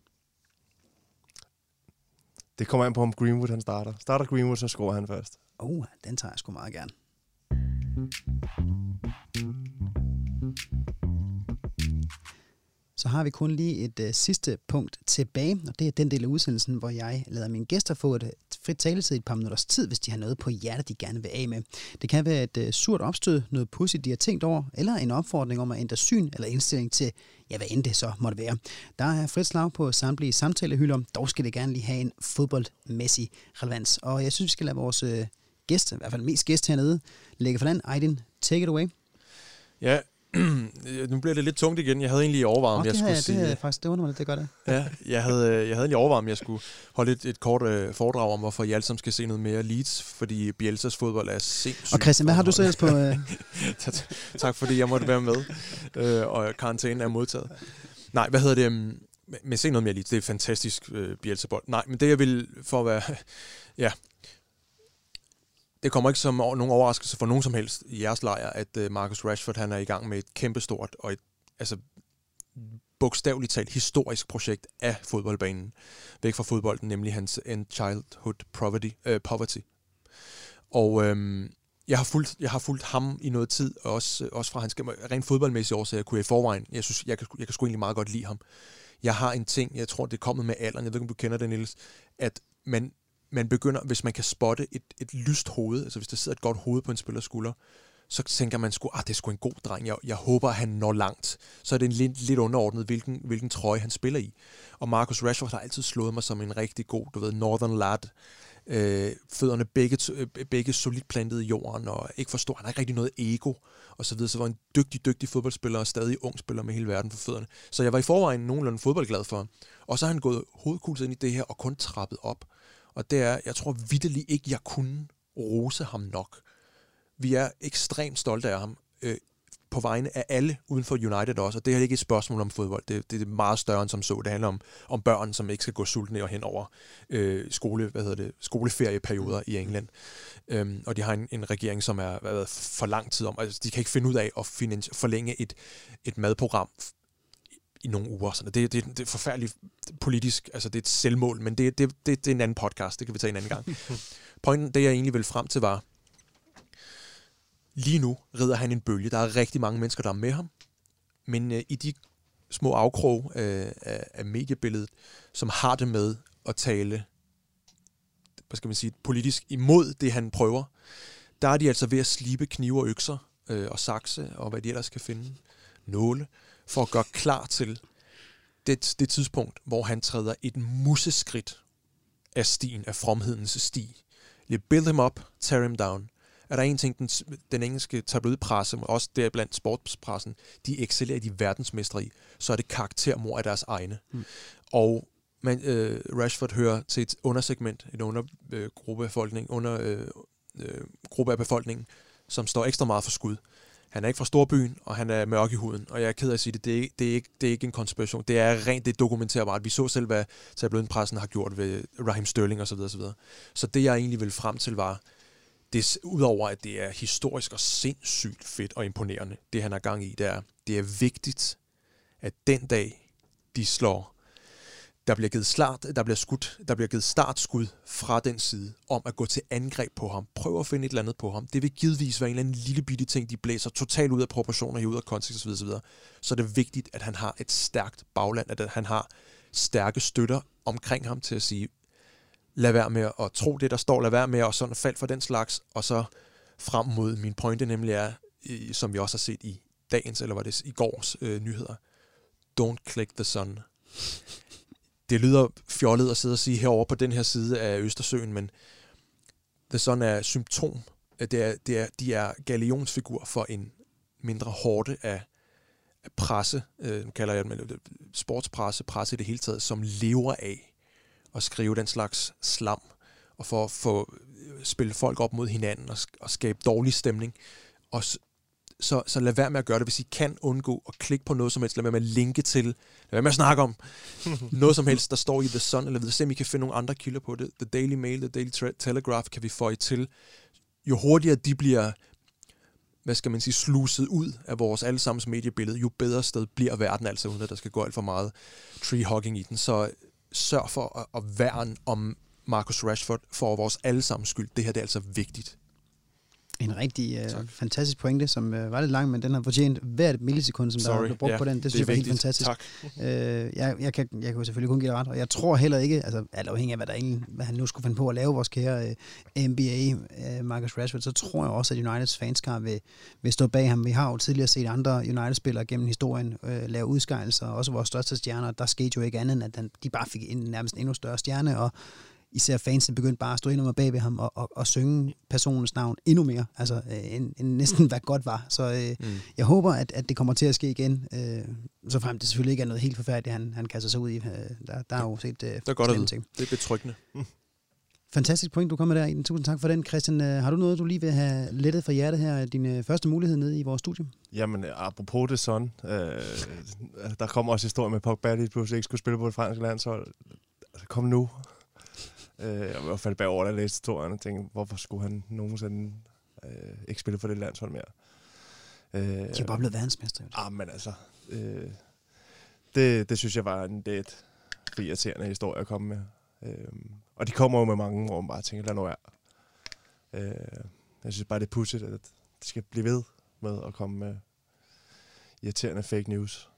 Det kommer an på, om Greenwood han starter. Starter Greenwood, så scorer han først. Åh, oh, den tager jeg sgu meget gerne. Så har vi kun lige et øh, sidste punkt tilbage, og det er den del af udsendelsen, hvor jeg lader mine gæster få et frit taletid i et par minutters tid, hvis de har noget på hjertet, de gerne vil af med. Det kan være et øh, surt opstød, noget pudsigt, de har tænkt over, eller en opfordring om at ændre syn eller indstilling til, ja, hvad end det så måtte være. Der er frit slag på samtlige samtalehylder, dog skal det gerne lige have en fodboldmæssig relevans. Og jeg synes, vi skal lade vores øh, gæst, i hvert fald mest gæst hernede, lægge for land. Aydin, take it away. Ja, nu bliver det lidt tungt igen. Jeg havde egentlig overvejet, okay, jeg skulle ja, sige... Det er faktisk det underligt, det gør det. Ja, jeg havde, jeg havde egentlig overvejet, jeg skulle holde et, et kort øh, foredrag om, hvorfor I alle sammen skal se noget mere Leeds, fordi Bielsas fodbold er sindssygt. Og Christian, hvad har du så ellers på... Øh... tak, fordi jeg måtte være med, øh, og karantænen er modtaget. Nej, hvad hedder det... Men se noget mere Leeds, det er fantastisk øh, Bielsa-bold. Nej, men det jeg vil for at være... ja... Det kommer ikke som nogen overraskelse for nogen som helst i jeres lejr, at Marcus Rashford han er i gang med et kæmpestort og et altså, bogstaveligt talt historisk projekt af fodboldbanen. Væk fra fodbolden, nemlig hans End Childhood Poverty. Øh, poverty. Og øhm, jeg, har fulgt, jeg har fulgt ham i noget tid, og også, også fra hans rent fodboldmæssige årsager kunne jeg i forvejen. Jeg synes, jeg kan, jeg kan sgu egentlig meget godt lide ham. Jeg har en ting, jeg tror det er kommet med alderen, jeg ved ikke om du kender det, Niels, at man... Man begynder, hvis man kan spotte et, et lyst hoved, altså hvis der sidder et godt hoved på en spillers skulder, så tænker man sgu, ah, det er sgu en god dreng, jeg, jeg håber, han når langt. Så er det en lidt, lidt underordnet, hvilken, hvilken trøje han spiller i. Og Marcus Rashford har altid slået mig som en rigtig god, du ved, northern lad. Øh, fødderne begge, begge solidt plantet i jorden, og ikke forstår, han har ikke rigtig noget ego, og så videre. Så var en dygtig, dygtig fodboldspiller, og stadig ung spiller med hele verden for fødderne. Så jeg var i forvejen nogenlunde fodboldglad for ham. Og så har han gået hovedkulset ind i det her, og kun trappet op. Og det er, jeg tror vitterligt ikke, jeg kunne rose ham nok. Vi er ekstremt stolte af ham, øh, på vegne af alle uden for United også. Og det er ikke et spørgsmål om fodbold. Det, det er meget større end som så. Det handler om, om børn, som ikke skal gå sultne og hen over øh, skole, hvad hedder det, skoleferieperioder i England. Øhm, og de har en, en regering, som er hvad ved, for lang tid om. Altså, de kan ikke finde ud af at finansi- forlænge et, et madprogram i nogle uger. Sådan. Det, det, det er forfærdeligt politisk, altså det er et selvmål, men det, det, det, det er en anden podcast, det kan vi tage en anden gang. Pointen, det jeg egentlig ville frem til var, lige nu rider han en bølge, der er rigtig mange mennesker, der er med ham, men øh, i de små afkrog øh, af, af mediebilledet, som har det med at tale, hvad skal man sige, politisk imod det, han prøver, der er de altså ved at slibe knive og økser, øh, og sakse, og hvad de ellers kan finde, nåle, for at gøre klar til det, det tidspunkt, hvor han træder et museskridt af stien, af fromhedens sti. Build him up, tear him down. Er der en ting, den, den engelske tabloidpresse, også deriblandt sportspressen, de excellerer de verdensmestre i, så er det karaktermord af deres egne. Mm. Og man, øh, Rashford hører til et undersegment, en undergruppe øh, af befolkningen, under, øh, øh, gruppe af befolkningen, som står ekstra meget for skud. Han er ikke fra storbyen, og han er mørk i huden. Og jeg er ked af at sige det, det er ikke, det er ikke, det er ikke en konspiration. Det er rent, det dokumenterbart. Vi så selv, hvad tabloidpressen har gjort ved Raheem Sterling osv. osv. Så det, jeg egentlig ville frem til, var, det, udover at det er historisk og sindssygt fedt og imponerende, det han har gang i, det er, det er vigtigt, at den dag, de slår, der bliver givet start, der bliver skudt, der bliver givet startskud fra den side, om at gå til angreb på ham. Prøv at finde et eller andet på ham. Det vil givetvis være en eller anden lille bitte ting, de blæser totalt ud af proportioner, ud af kontekst osv. Så det er vigtigt, at han har et stærkt bagland, at han har stærke støtter omkring ham til at sige, lad være med at tro det, der står, lad være med at sådan falde for den slags, og så frem mod min pointe, nemlig er, som vi også har set i dagens, eller var det i gårs øh, nyheder, don't click the sun. Det lyder fjollet at sidde og sige herovre på den her side af Østersøen, men the sun er symptom. Det er, det er, de er galionsfigur for en mindre horde af presse, øh, nu kalder jeg det sportspresse, presse i det hele taget, som lever af at skrive den slags slam, og for at få spille folk op mod hinanden og, og skabe dårlig stemning. Og så, så lad være med at gøre det, hvis I kan undgå at klikke på noget som helst. Lad være med at linke til, lad være med at snakke om noget som helst, der står i The Sun, eller ved se, om I kan finde nogle andre kilder på det. The Daily Mail, The Daily Telegraph kan vi få I til. Jo hurtigere de bliver, hvad skal man sige, sluset ud af vores allesammens mediebillede, jo bedre sted bliver verden, altså uden at der skal gå alt for meget tree-hogging i den. Så sørg for at, at værne om Marcus Rashford for vores allesammens skyld. Det her, det er altså vigtigt. En rigtig øh, fantastisk pointe, som øh, var lidt lang, men den har fortjent hvert millisekund, som Sorry. der blev brugt yeah, på den. Det, det synes jeg var vigtigt. Helt fantastisk. Tak. Øh, jeg, jeg, kan, jeg kan jo selvfølgelig kun give det ret, og jeg tror heller ikke, altså alt afhængig af, hvad, der egentlig, hvad han nu skulle finde på at lave, vores kære øh, N B A, øh, Marcus Rashford, så tror jeg også, at Uniteds fanskar vil, vil stå bag ham. Vi har jo tidligere set andre United-spillere gennem historien øh, lave udskejelser, også vores største stjerner. Der skete jo ikke andet, end at han, de bare fik en, nærmest en endnu større stjerne, og især fansen begyndte bare at stå endnu mere bag ved ham og, og, og synge personens navn endnu mere, altså øh, end, end næsten hvad godt var. Så øh, mm. jeg håber, at, at det kommer til at ske igen, øh, så frem det selvfølgelig ikke er noget helt forfærdeligt, han, han kaster sig ud i. Øh, der, der er jo set øh, det er godt at ting. Det er betryggende. Mm. Fantastisk point, du kommer der i. Tusind tak for den, Christian. Har du noget, du lige vil have lettet fra hjertet her, din første mulighed nede i vores studie? Jamen, apropos det sådan, øh, der kommer også historien med Pogba, der pludselig ikke skulle spille på det franske landshold. Kom nu. Jeg var faldet bagover, da jeg læste historien og tænkte, hvorfor skulle han nogensinde øh, ikke spille for det landshold mere? Øh, De er bare blevet verdensmester. Ah, men altså, øh, det, det synes jeg var en lidt irriterende historie at komme med. Øh, og de kommer jo med mange, hvor man bare tænker, lad nu være. Øh, jeg synes bare, det er pudsigt, at det skal blive ved med at komme med irriterende fake news.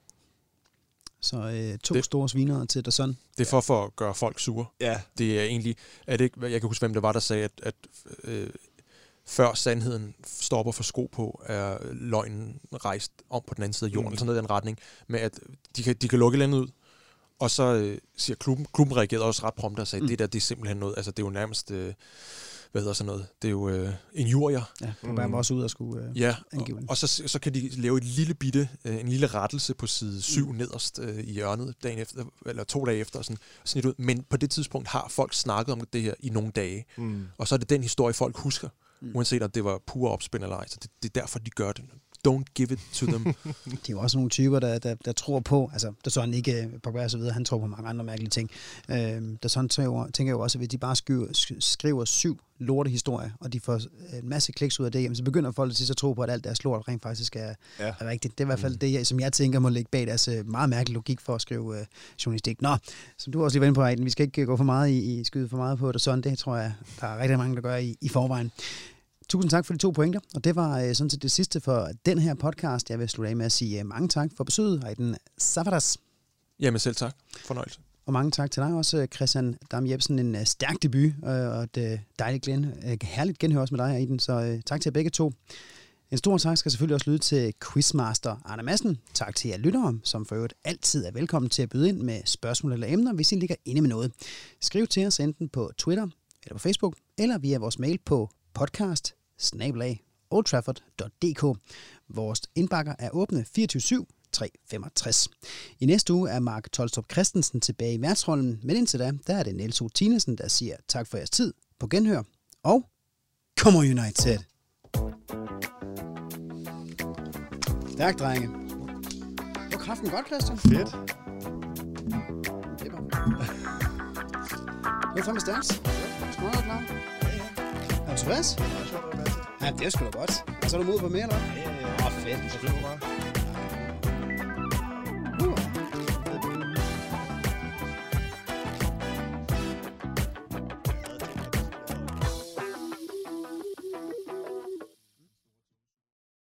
Så øh, to det, store svinere til der sådan. Det er for, for at gøre folk sure. Ja. Det er egentlig, er det ikke, jeg kan huske, hvem det var, der sagde, at, at øh, før sandheden stopper for sko på, er løgnen rejst om på den anden side af jorden, mm. sådan noget i den retning, med at de kan, de kan lukke landet ud, og så øh, siger klubben, klubben reagerede også ret prompte og sagde, mm. det der, det er simpelthen noget, altså det er jo nærmest... Øh, hvad hedder sådan noget, det er jo øh, injurier. Ja, på bare også ud og skulle øh, ja, angive. Og, og så, så kan de lave et lille bitte, øh, en lille rettelse på side syv mm. nederst øh, i hjørnet, dagen efter, eller to dage efter, sådan snit ud. Men på det tidspunkt har folk snakket om det her i nogle dage. Mm. Og så er det den historie, folk husker, mm. uanset om det var pure opspind eller ej. Så det, det er derfor, de gør det. Don't give it to them. De er jo også nogle typer, der, der, der tror på, altså der sådan ikke Pogba og så videre, han tror på mange andre mærkelige ting. Øh, der sådan tænker, tænker jeg jo også, at hvis de bare skriver, skriver syv lortehistorier, og de får en masse kliks ud af det, jamen, så begynder folk til at tro på, at alt deres lort rent faktisk er, ja. er rigtigt. Det er i hvert fald det, som jeg tænker må ligge bag deres meget mærkelig logik for at skrive øh, journalistik. Nå, som du også lige var inde på, Aiden, vi skal ikke gå for meget i, i skyde for meget på det sådan, det tror jeg, der er rigtig mange, der gør i, i forvejen. Tusind tak for de to pointer, og det var øh, sådan set det sidste for den her podcast. Jeg vil slutte af med at sige øh, mange tak for besøget, Aiden Savadas. Jamen selv tak. Fornøjelse. Og mange tak til dig også, Christian Dam-Jepsen. En øh, stærk debut, øh, og et øh, dejligt glæde, øh, herligt genhør også med dig, Aiden. Så øh, tak til jer begge to. En stor tak skal selvfølgelig også lyde til Quizmaster Arne Madsen. Tak til jer lyttere, som for øvrigt altid er velkommen til at byde ind med spørgsmål eller emner, hvis I ligger inde med noget. Skriv til os enten på Twitter, eller på Facebook, eller via vores mail på podcast. snabel-a old trafford punktum d k. Vores indbakker er åbne fireogtyve syv, tre femogtres. I næste uge er Mark Tolstrup Christensen tilbage i værtsrollen, men indtil da, der er det Niels O. Tinesen, der siger tak for jeres tid, på genhør, og Come on United! Tak, drenge. Du har kraften godt, Christian. Fedt. Det var det. Fandme stærkt. Smålet klar. Er du tilfreds? Ja, det er sgu da godt. Og så er du mod på mere, eller? Ja, ja, ja. Åh, fedt.